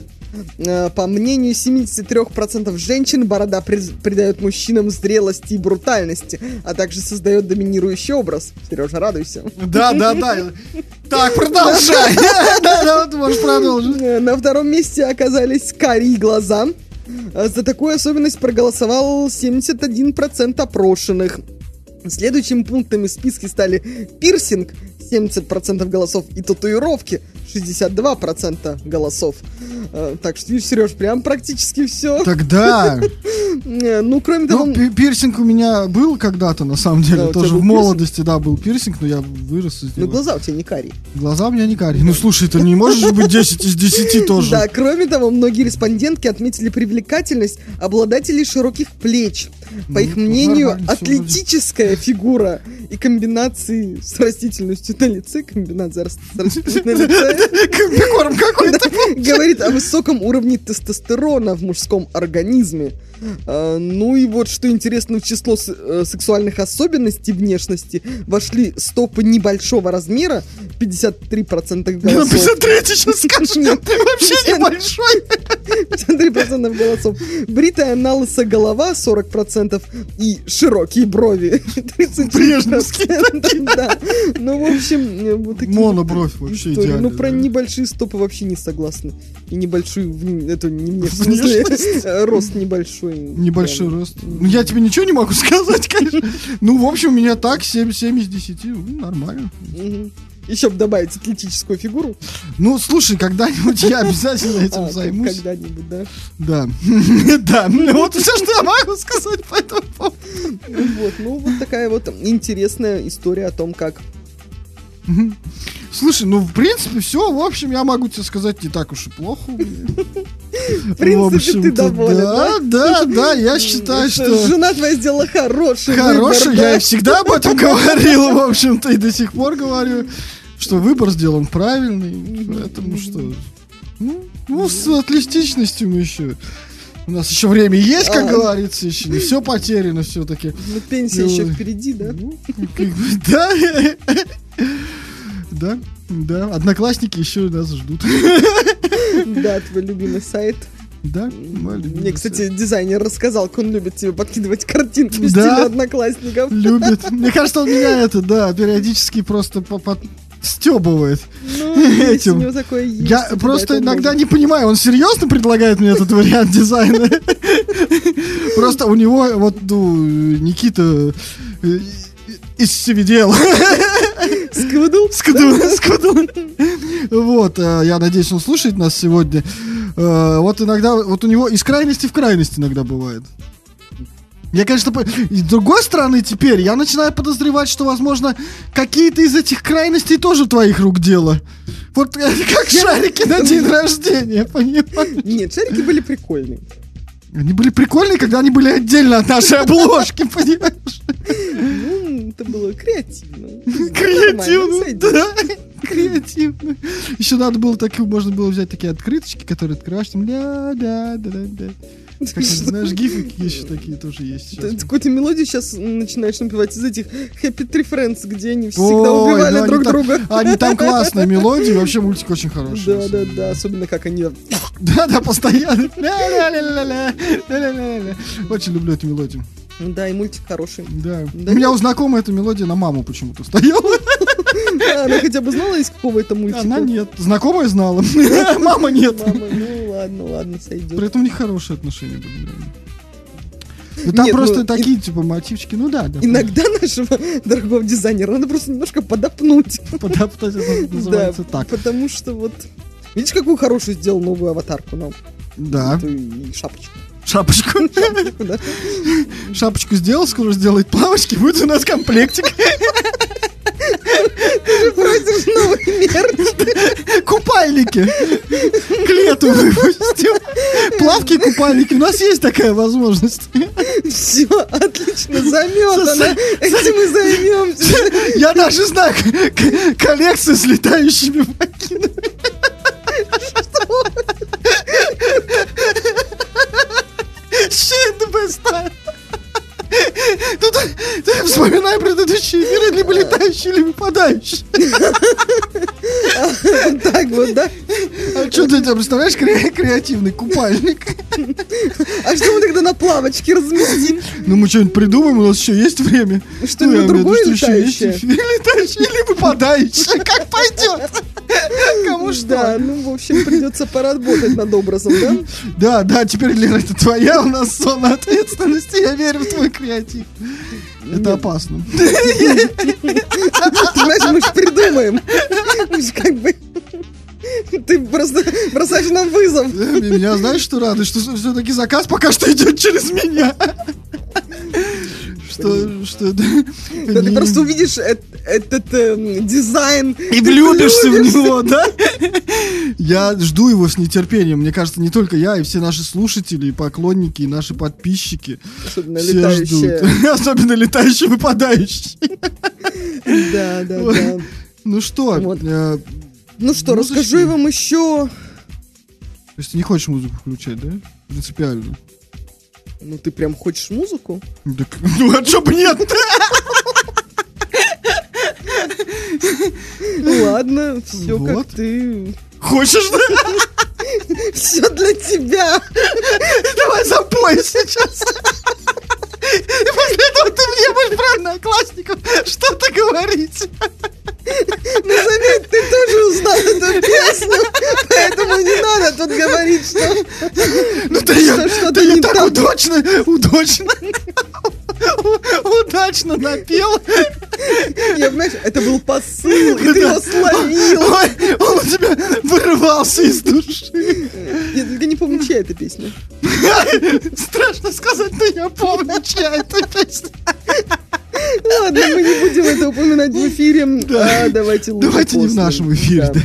По мнению семьдесят три процента женщин, борода придает мужчинам зрелости и брутальности, а также создает доминирующий образ. Сережа, радуйся. Да, да, да. Так, продолжай. Да, да, можешь продолжить. На втором месте оказались карие глаза. За такую особенность проголосовал семьдесят один процент опрошенных. Следующими пунктами в списке стали пирсинг, семьдесят процентов голосов, и татуировки, шестьдесят два процента голосов. Так что, Сереж, прям практически все. Тогда. Ну, кроме того... Пирсинг у меня был когда-то, на самом деле. Тоже в молодости, да, был пирсинг, но я вырос из него. Ну, глаза у тебя не карие. Глаза у меня не карие. Ну, слушай, ты не можешь быть десять из десяти тоже. Да, кроме того, многие респондентки отметили привлекательность обладателей широких плеч. По их мнению, атлетическая фигура и комбинации с растительностью на лице, комбинация с растительностью на лице... Комбикорм какой-то. Говорит о высоком уровне тестостерона в мужском организме. Ну и вот, что интересно, в число сексуальных особенностей внешности вошли стопы небольшого размера, пятьдесят три процента голосов. пятьдесят три, ты сейчас скажешь, ты вообще небольшой. пятьдесят три процента голосов. Бритая на лысо голова, сорок процентов, и широкие брови, тридцать процентов. Да. Ну, в общем, вот такие... Монобровь вообще идеально. Ну, про небольшие стопы вообще не согласны. И небольшую, это не внешность, рост небольшой. Небольшой рост. Ну, я тебе ничего не могу сказать, конечно. Ну, в общем, у меня так, семь из десяти, нормально. Еще бы добавить атлетическую фигуру. Ну, слушай, когда-нибудь я обязательно этим а, займусь. Когда-нибудь, да? Да. Да, ну вот все, что я могу сказать по этому поводу. Вот, ну вот такая вот интересная история о том, как... Слушай, ну, в принципе, все, в общем, я могу тебе сказать, не так уж и плохо. В принципе, ты доволен, да? Да, да, я считаю, что... Жена твоя сделала хороший выбор. Хороший, я всегда об этом говорил, в общем-то, и до сих пор говорю, что выбор сделан правильный, поэтому что... Ну, с атлетичностью мы еще... У нас еще время есть, как а, говорится, еще не все потеряно все-таки. Ну, пенсия ну, еще впереди, да? Да. Да, да. Одноклассники еще нас ждут. Да, твой любимый сайт. Да, мне, кстати, дизайнер рассказал, как он любит тебе подкидывать картинки в стиле одноклассников. Любит. Мне кажется, он меня это, да, периодически просто стебывает этим. У него такое есть. Я просто иногда не понимаю, он серьезно предлагает мне этот вариант дизайна? Просто у него, вот, ну, Никита из Севидел. Скудул. Скудул. Вот, я надеюсь, он слушает нас сегодня. Вот иногда, вот у него из крайности в крайность иногда бывает. Я, конечно, по... с другой стороны теперь я начинаю подозревать, что, возможно, какие-то из этих крайностей тоже твоих рук дело. Вот как шарики на день рождения, понимаешь? Нет, шарики были прикольные. Они были прикольные, когда они были отдельно от нашей обложки, понимаешь? Ну, это было креативно. Креативно, да. Креативно. Еще надо было такие, можно было взять такие открыточки, которые открываешь, там, ля-ля-ля-ля-ля. Как, знаешь, гифики еще такие тоже есть. Какую-то мелодию сейчас начинаешь напевать из этих Happy Tree Friends, где они всегда убивали друг друга. Они там классные мелодии, вообще мультик очень хороший. Да, да, да, особенно как они... Да, да, постоянно. Очень люблю эту мелодию. Да, и мультик хороший. Да. У меня у знакомой эта мелодия на маму почему-то стояла. Она хотя бы знала, из какого это мультика? Она нет. Знакомая знала. Мама нет. Мама, ну ладно, ладно, сойдет. При этом у них хорошие отношения были. Ну, там нет, просто ну, такие, и... типа, мотивчики, ну да, да. Иногда да. Нашего дорогого дизайнера надо просто немножко подопнуть. Подопнуть, это называется так. Потому что вот... Видишь, какую хорошую сделал новую аватарку нам? Да. И шапочку. Шапочку. Шапочку, да. Шапочку сделал, скоро сделает плавочки, будет у нас комплектик. Ты же просишь новый мерч. Купальники. К лету выпустил. Плавки и купальники. У нас есть такая возможность. Все, отлично, заметано. Этим мы займемся. Я даже знаю коллекцию с летающими вакинами. Что? Shit, the best time. Тут я вспоминаю предыдущие эфиры, либо летающие, либо падающие. Так вот, да? А что ты, представляешь, креативный купальник? А что мы тогда на плавочке разместим? Ну мы что-нибудь придумаем, у нас еще есть время. Что-нибудь другое летающее? Летающее, либо падающее, как пойдет. Кому что? Да, ну в общем придется поработать над образом, да? Да, да, теперь, Лера, это твоя у нас зона ответственности, я верю в твой креатив. Это нет. Опасно. Знаешь, мы же придумаем. Мы же как бы... Ты просто бросаешь нам вызов. Меня знаешь, что радует? Что все-таки заказ пока что идет через меня. Что, что, да. Да, ты просто увидишь этот, этот э, дизайн. И влюбишься, влюбишься в него, да? Я жду его с нетерпением. Мне кажется, не только я, и все наши слушатели, и поклонники, и наши подписчики. Особенно летающие. Особенно летающие, выпадающие. Да, да, да. Ну что? Вот. Э, ну что, музычки? Расскажу вам еще. То есть ты не хочешь музыку включать, да? Принципиально. Ну ты прям хочешь музыку? Так, ну а чё бы нет? Ладно, все как ты... Хочешь, да? Все для тебя. Давай запой сейчас. И после этого ты мне будешь про одноклассников что-то говорить. Ну, заметь, ты тоже узнал эту песню, поэтому не надо тут говорить, что... Ну, ты ее, что, ты ее так там... удачно, удачно, удачно напел. Я, понимаешь, это был посыл, да, ты его словил. Ой, он у тебя вырвался из души. Я только не помню, чья эта песня. Страшно сказать, но я помню, чья эта песня. Ладно, мы не будем это упоминать в эфире. Да. А, давайте лучше Давайте после. Не в нашем эфире. Да.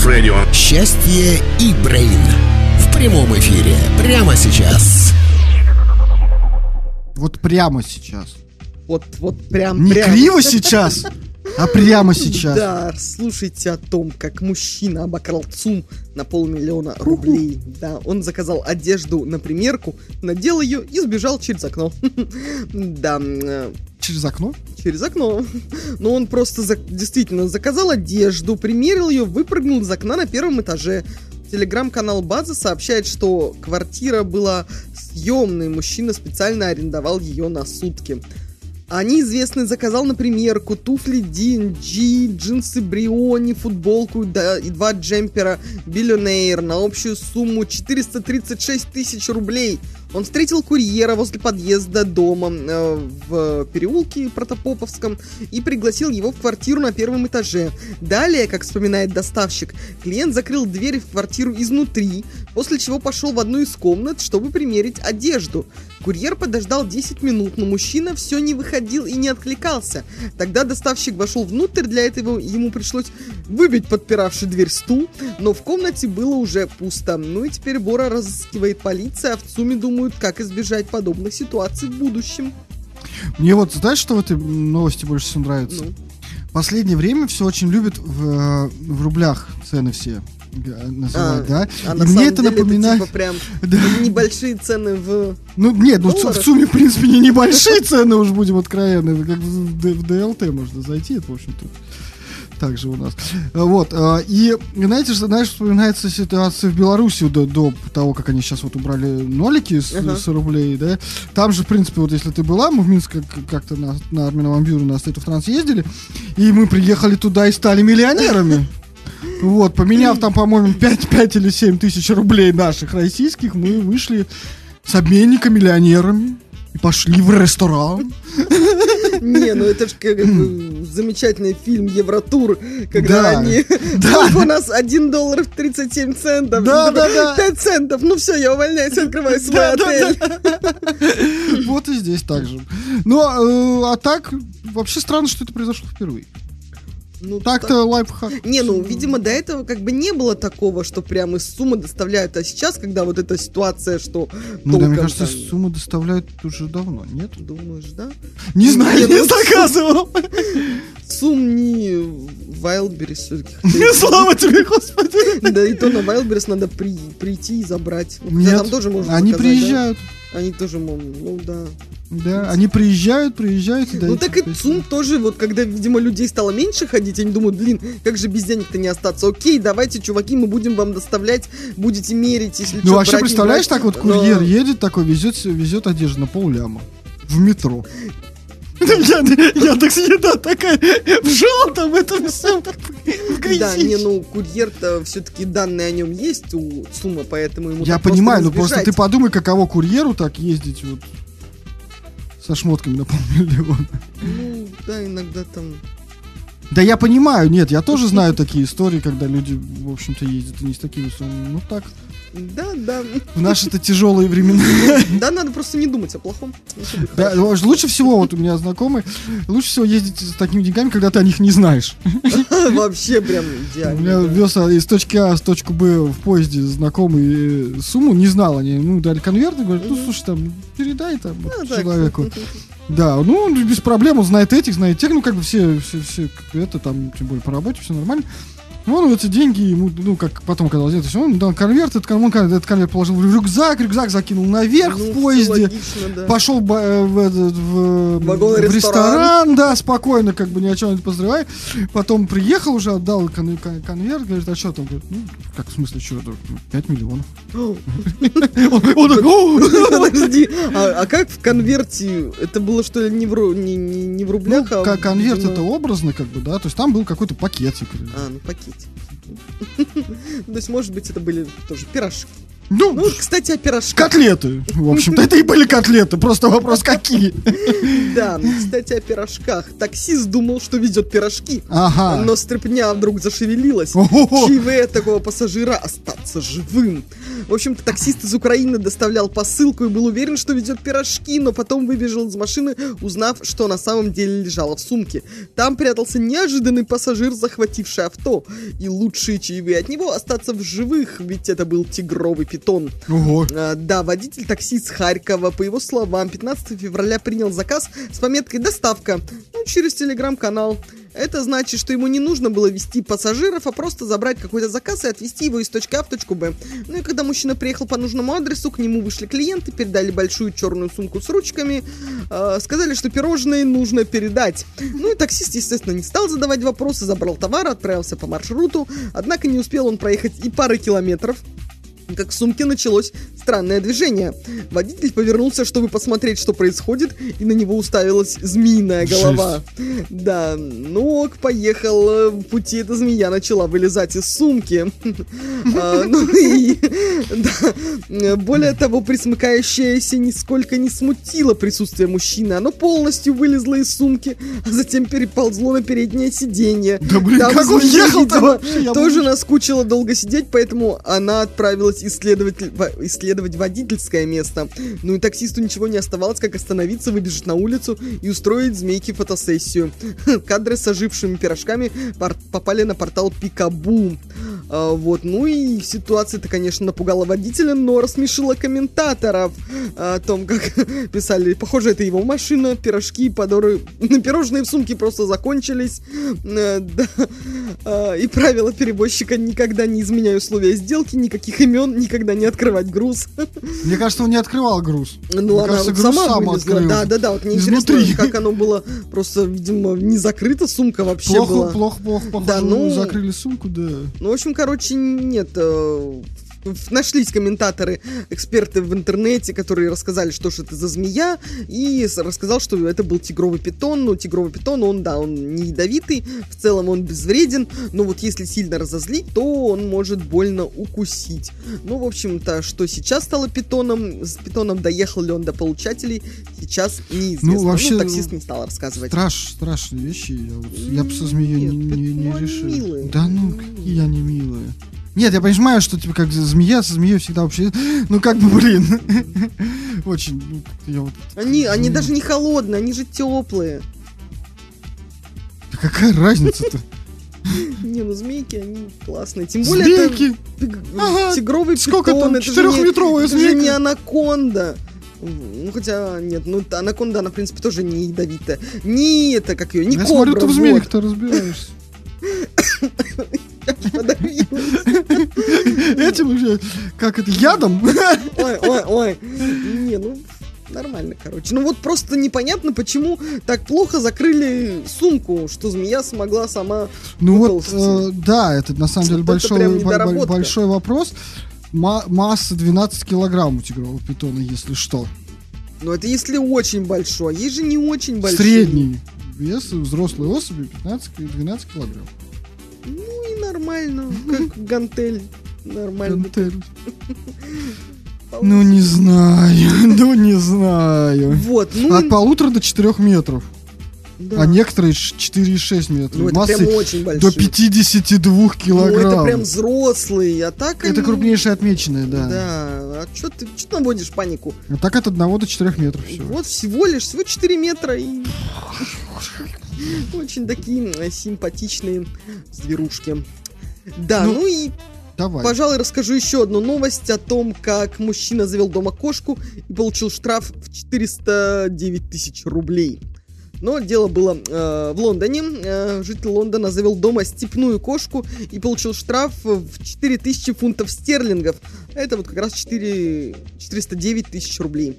джи ти эф Радио. Счастье и Брейн. В прямом эфире. Прямо сейчас. Вот прямо сейчас. Вот, вот прям. Не прямо. Криво сейчас, а прямо сейчас. Да, слушайте о том, как мужчина обокрал ЦУМ на полмиллиона рублей. Да, он заказал одежду на примерку, надел ее и сбежал через окно. Да. Через окно? Через окно. Но он просто за... действительно заказал одежду, примерил ее, выпрыгнул из окна на первом этаже. Телеграм-канал «База» сообщает, что квартира была съемной, мужчина специально арендовал ее на сутки. А неизвестный заказал на примерку туфли ди энд джи, джинсы Бриони, футболку да, и два джемпера «Биллионейр» на общую сумму четыреста тридцать шесть тысяч рублей. Он встретил курьера возле подъезда дома э, в переулке Протопоповском и пригласил его в квартиру на первом этаже. Далее, как вспоминает доставщик, клиент закрыл двери в квартиру изнутри, после чего пошел в одну из комнат, чтобы примерить одежду. Курьер подождал десять минут, но мужчина все не выходил и не откликался. Тогда доставщик вошел внутрь, для этого ему пришлось выбить подпиравший дверь стул, но в комнате было уже пусто. Ну и теперь Бора разыскивает полиция, а в ЦУМе думают, как избежать подобных ситуаций в будущем. Мне вот, знаешь, что в этой новости больше всего нравится? Ну. Последнее время все очень любят в, в рублях цены все называть, а, да? А и на мне это напоминает... Это, типа, прям да. небольшие цены в Ну нет, ну, в сумме, в принципе, не небольшие цены, уж будем откровенны. Как в ДЛТ можно зайти, это, в общем-то, так же у нас. Вот. И, знаете, знаешь, вспоминается ситуация в Беларуси до, до того, как они сейчас вот убрали нолики с, uh-huh. с рублей, да. Там же, в принципе, вот если ты была, мы в Минск как-то на, на Арминовом бюро на State of Trance ездили, и мы приехали туда и стали миллионерами. Вот, поменяв там, по-моему, пять или семь тысяч рублей наших российских, мы вышли с обменника миллионерами и пошли в ресторан. Не, ну это же как бы замечательный фильм «Евротур», когда да, они... Да. У нас один доллар тридцать семь центов, да, да, да. пять центов, ну все, я увольняюсь, открываю свой да, отель. Да, да. Вот и здесь так же. Ну, а, а так, вообще странно, что это произошло впервые. Ну, так-то так... лайфхак. Не, ну, видимо, до этого как бы не было такого, что прям из суммы доставляют. А сейчас, когда вот эта ситуация, что... Ну, да, мне кажется, там... из суммы доставляют уже давно, нет? Думаешь, да? Не, не знаю, я не заказывал. Сум не Вайлдберрис все-таки. Слава тебе, Господи! Да и то на Вайлдберрис надо прийти и забрать. Там тоже можно. Они приезжают. Они тоже, ну да. Да, они приезжают, приезжают и дают. Ну так и ЦУМ тоже, вот когда, видимо, людей стало меньше ходить, они думают, блин, как же без денег-то не остаться. Окей, давайте, чуваки, мы будем вам доставлять, будете мерить, если что. Ну вообще, представляешь, так вот курьер едет такой, везет, везет одежду на полляма в метро. Я так всегда такая в желтом этом всем. Да, не, ну курьер-то все-таки данные о нем есть у ЦУМа, поэтому ему. Я понимаю, но просто ты подумай, каково курьеру так ездить вот со шмотками на полмиллиона. Ну, да, иногда там... Да я понимаю, нет, я тоже знаю такие истории, когда люди, в общем-то, ездят и не с такими суммами, ну так. Да, да. В наши-то тяжелые времена. Да, надо просто не думать о плохом. Да, лучше всего, вот у меня знакомые, лучше всего ездить с такими деньгами, когда ты о них не знаешь. Вообще прям идеально. У меня вез из точки А в точку Б в поезде знакомый сумму, не знал они, ну дали конверт, и говорят, ну слушай, там, передай там человеку. Да, ну он без проблем, он знает этих, знает тех, ну как бы все, все, все это там, тем более по работе, все нормально. Ну, он эти деньги ему, ну как потом оказалось, это все, он дал конверт, этот конверт, этот конверт положил в рюкзак, рюкзак закинул наверх ну, в поезде, логично, да. Пошел в, в, в, в ресторан. ресторан, да, спокойно, как бы ни о чем не подозревая, потом приехал уже, отдал кон- кон- конверт, говорит, а что там, говорит, ну как в смысле, что, пять миллионов. Подожди, а как в конверте, это было что ли не в рублях, а... Конверт это образно, как бы, да, то есть там был какой-то пакетик. А, ну пакетик. То есть, может быть, это были тоже пирожки. Ну, ну кстати, о пирожках. Котлеты, в общем-то, это и были котлеты, просто вопрос какие. Да, кстати, о пирожках. Таксист думал, что везет пирожки, но стряпня вдруг зашевелилась, чаевые такого пассажира остаться живым. В общем-то, таксист из Украины доставлял посылку и был уверен, что везет пирожки, но потом выбежал из машины, узнав, что на самом деле лежало в сумке. Там прятался неожиданный пассажир, захвативший авто, и лучшие чаевые от него остаться в живых, ведь это был тигровый питон. Ого. А, да, водитель такси из Харькова, по его словам, пятнадцатого февраля принял заказ с пометкой «Доставка», ну, через телеграм-канал. Это значит, что ему не нужно было везти пассажиров, а просто забрать какой-то заказ и отвезти его из точки А в точку Б. Ну и когда мужчина приехал по нужному адресу, к нему вышли клиенты, передали большую черную сумку с ручками, э, сказали, что пирожные нужно передать. Ну и таксист, естественно, не стал задавать вопросы, забрал товар, отправился по маршруту. Однако не успел он проехать и пары километров, как в сумке началось странное движение. Водитель повернулся, чтобы посмотреть, что происходит, и на него уставилась змеиная голова. Жесть. Да, ног поехал, в пути эта змея начала вылезать из сумки. Более того, присмыкающаяся нисколько не смутила присутствие мужчины. Оно полностью вылезло из сумки, а затем переползло на переднее сиденье. Да блин, как он ехал-то? Тоже наскучило долго сидеть, поэтому она отправилась Исследовать, исследовать водительское место. Ну и таксисту ничего не оставалось, как остановиться, выбежать на улицу и устроить змейке фотосессию. Кадры с ожившими пирожками попали на портал Пикабу. А, вот, ну и ситуация-то, конечно, напугала водителя, но рассмешила комментаторов о том, как писали: похоже, это его машина, пирожки, подоры... пирожные в сумке просто закончились. А, да. а, и правила перевозчика: никогда не изменяя условия сделки, никаких имен, никогда не открывать груз. Мне кажется, он не открывал груз. Ну, Мне она кажется, вот груз сама сам открыл. Да, да, да. Вот мне Изнутри. интересно, как оно было просто, видимо, не закрыта сумка вообще плохо, была. Плохо, плохо, плохо. Да, ну, закрыли сумку, да. Ну, в общем, короче, нет... Нашлись комментаторы, эксперты в интернете, которые рассказали, что же это за змея, и рассказал, что это был тигровый питон. Ну, тигровый питон, он, да, он не ядовитый, в целом он безвреден, но вот если сильно разозлить, то он может больно укусить. Ну, в общем-то, что сейчас стало питоном, с питоном доехал ли он до получателей, сейчас неизвестно. Ну, вообще, ну таксист не стал рассказывать. Страш, страшные вещи, я, вот, я бы со змеей Нет, не, не, не решил. Милые. Да ну, какие они милые. Нет, я понимаю, что, типа, как змея, со змеей всегда вообще... Ну, как бы, блин. Очень... Ну, я вот... Они, они даже не холодные, они же теплые. Да какая разница-то? Не, ну, змейки, они классные. Тем более, змейки? Это тигровый питон. Это же не анаконда. Ну, хотя, нет, ну, анаконда, она, в принципе, тоже не ядовитая. Не это, как ее, не кобра. Я смотрю, ты в змеях-то разбираешься. Этим уже, как это, ядом? Ой, ой, ой. Не, ну, нормально, короче. Ну вот просто непонятно, почему так плохо закрыли сумку, что змея смогла сама... Ну вот, э, да, это на самом деле большой, б- большой вопрос. М- масса двенадцать килограмм у тигрового питона, если что. Ну это если очень большой, есть же не очень большой. Средний вес взрослой особи пятнадцать-двенадцать килограмм. Ну и нормально, как гантель. Нормально. Гантель. Ну не знаю, ну не знаю. Вот, ну... От полутора до четырех метров. Да. А некоторые четыре и шесть метра. Ну, массой до пятьдесят два килограмма. Ну, это прям взрослые, а так они... Это крупнейшие отмеченные, да. Да, а что ты чё наводишь панику? А так от одного до четырёх метров всего. Вот всего лишь, всего четыре метра и... Очень такие симпатичные зверушки. Да, ну, ну и... Давай. Пожалуй, расскажу еще одну новость о том, как мужчина завел дома кошку и получил штраф в четыреста девять тысяч рублей. Но дело было э, в Лондоне. Э, житель Лондона завел дома степную кошку и получил штраф в четыре тысячи фунтов стерлингов. Это вот как раз четыреста девять тысяч рублей.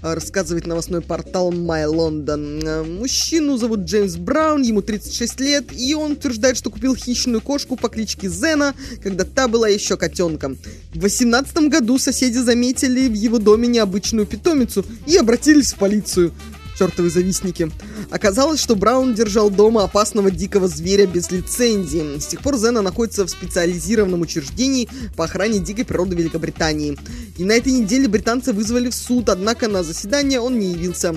Рассказывает новостной портал My London. Мужчину зовут Джеймс Браун, ему тридцать шесть лет, и он утверждает, что купил хищную кошку по кличке Зена, когда та была еще котенком. В две тысячи восемнадцатом году соседи заметили в его доме необычную питомицу и обратились в полицию. чертовы завистники. Оказалось, что Браун держал дома опасного дикого зверя без лицензии. С тех пор Зена находится в специализированном учреждении по охране дикой природы Великобритании. И на этой неделе британца вызвали в суд, однако на заседание он не явился.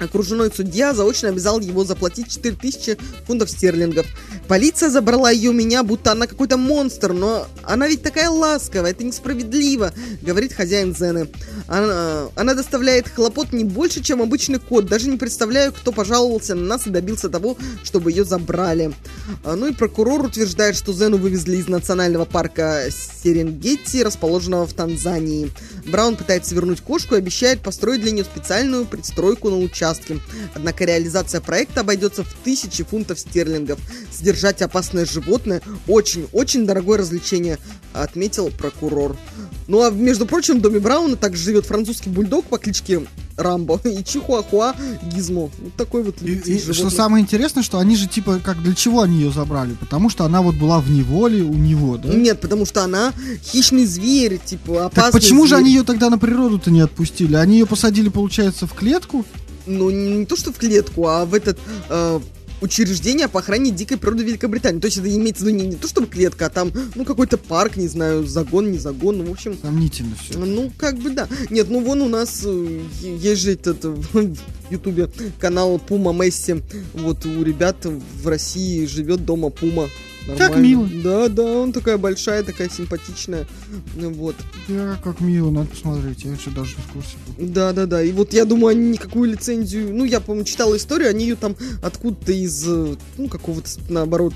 Окружной судья заочно обязал его заплатить четыре тысячи фунтов стерлингов. Полиция забрала ее у меня, будто она какой-то монстр, но она ведь такая ласковая, это несправедливо, говорит хозяин Зены. Она, она доставляет хлопот не больше, чем обычный кот, даже не представляю, кто пожаловался на нас и добился того, чтобы ее забрали. Ну и прокурор утверждает, что Зену вывезли из национального парка Серенгетти, расположенного в Танзании. Браун пытается вернуть кошку и обещает построить для нее специальную пристройку на участке. Однако реализация проекта обойдется в тысячи фунтов стерлингов. Содержать опасное животное очень-очень дорогое развлечение, отметил прокурор. Ну а между прочим, в доме Брауна также живет французский бульдог по кличке Рамбо и чихуахуа Гизмо. Вот такой вот любитель животных. Что самое интересное, что они же типа, как для чего они ее забрали? Потому что она вот была в неволе у него, да? Нет, потому что она хищный зверь, типа опасный. Так почему зверь же они ее тогда на природу-то не отпустили? Они ее посадили, получается, в клетку? Ну, не то, что в клетку, а в этот э, учреждение по охране дикой природы Великобритании. То есть это имеется в виду не, не то, чтобы клетка, а там, ну, какой-то парк, не знаю, загон, не загон, ну, в общем... Сомнительно все. Ну, как бы, да. Нет, ну, вон у нас э, есть же этот в Ютубе канал Пума Месси. Вот у ребят в России живет дома Пума. Нормально. Как мило. Да, да, он такая большая, такая симпатичная. Вот. Да, как мило, надо посмотреть, я еще даже в курсе был. Да, да, да, и вот я думаю, они никакую лицензию... Ну, я, по-моему, читала историю, они ее там откуда-то из, ну, какого-то, наоборот,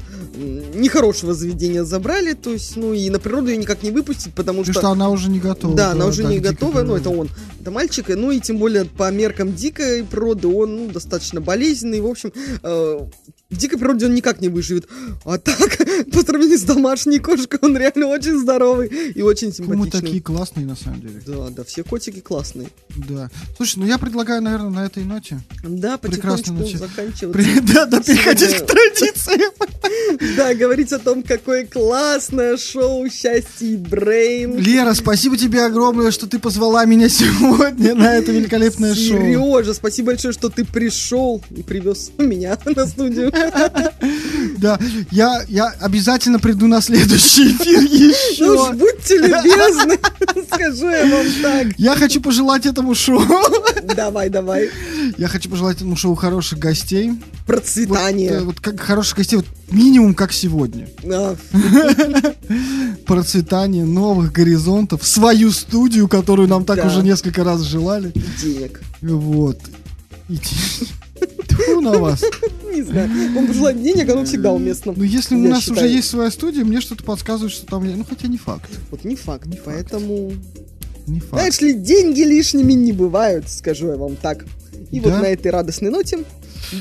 нехорошего заведения забрали, то есть, ну, и на природу ее никак не выпустить, потому, потому что... что она уже не готова. Да, да она уже не готова, ну, это он, это мальчик, ну, и тем более по меркам дикой природы он, ну, достаточно болезненный, в общем... Э- В дикой природе он никак не выживет. А так, по сравнению с домашней кошкой, он реально очень здоровый и очень симпатичный. Мы такие классные, на самом деле. Да, да, все котики классные. Да. Слушай, ну я предлагаю, наверное, на этой ноте. Да, потихонечку заканчивать. Да, да, переходить к традициям. Да, говорить о том, какое классное шоу «Счастье и Брейн». Лера, спасибо тебе огромное, что ты позвала меня сегодня на это великолепное шоу. Сережа, спасибо большое, что ты пришел и привез меня на студию. Да, я, я обязательно приду на следующий эфир еще. Ну уж будьте любезны, скажу я вам так. Я хочу пожелать этому шоу. Давай, давай. Я хочу пожелать этому шоу хороших гостей. Процветания. Вот, вот как, хороших гостей, вот минимум как сегодня. Процветание, новых горизонтов, свою студию, которую нам так да. уже несколько раз желали. Денег. Вот. И тьфу на вас. Не знаю. Он пожелает денег, оно всегда уместно. Ну, если у нас считаю. уже есть своя студия, мне что-то подсказывает, что там... Ну, хотя не факт. Вот не факт. Не поэтому... Не факт. Знаешь ли, деньги лишними не бывают, скажу я вам так. И да? вот на этой радостной ноте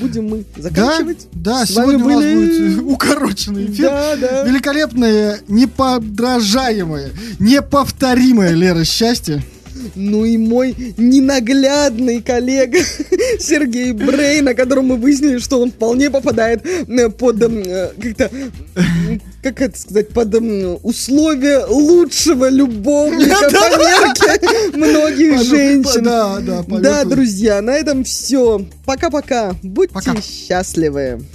будем мы заканчивать. Да, да, сегодня были... у нас будет укороченный эфир. Да, да. Великолепное, неподражаемое, неповторимое, Лера, счастье. Ну и мой ненаглядный коллега Сергей Брейн, о котором мы выяснили, что он вполне попадает под как-то, как это сказать, под условия лучшего любовника по мерке многих женщин. Да, друзья, на этом все. Пока-пока. Будьте счастливы.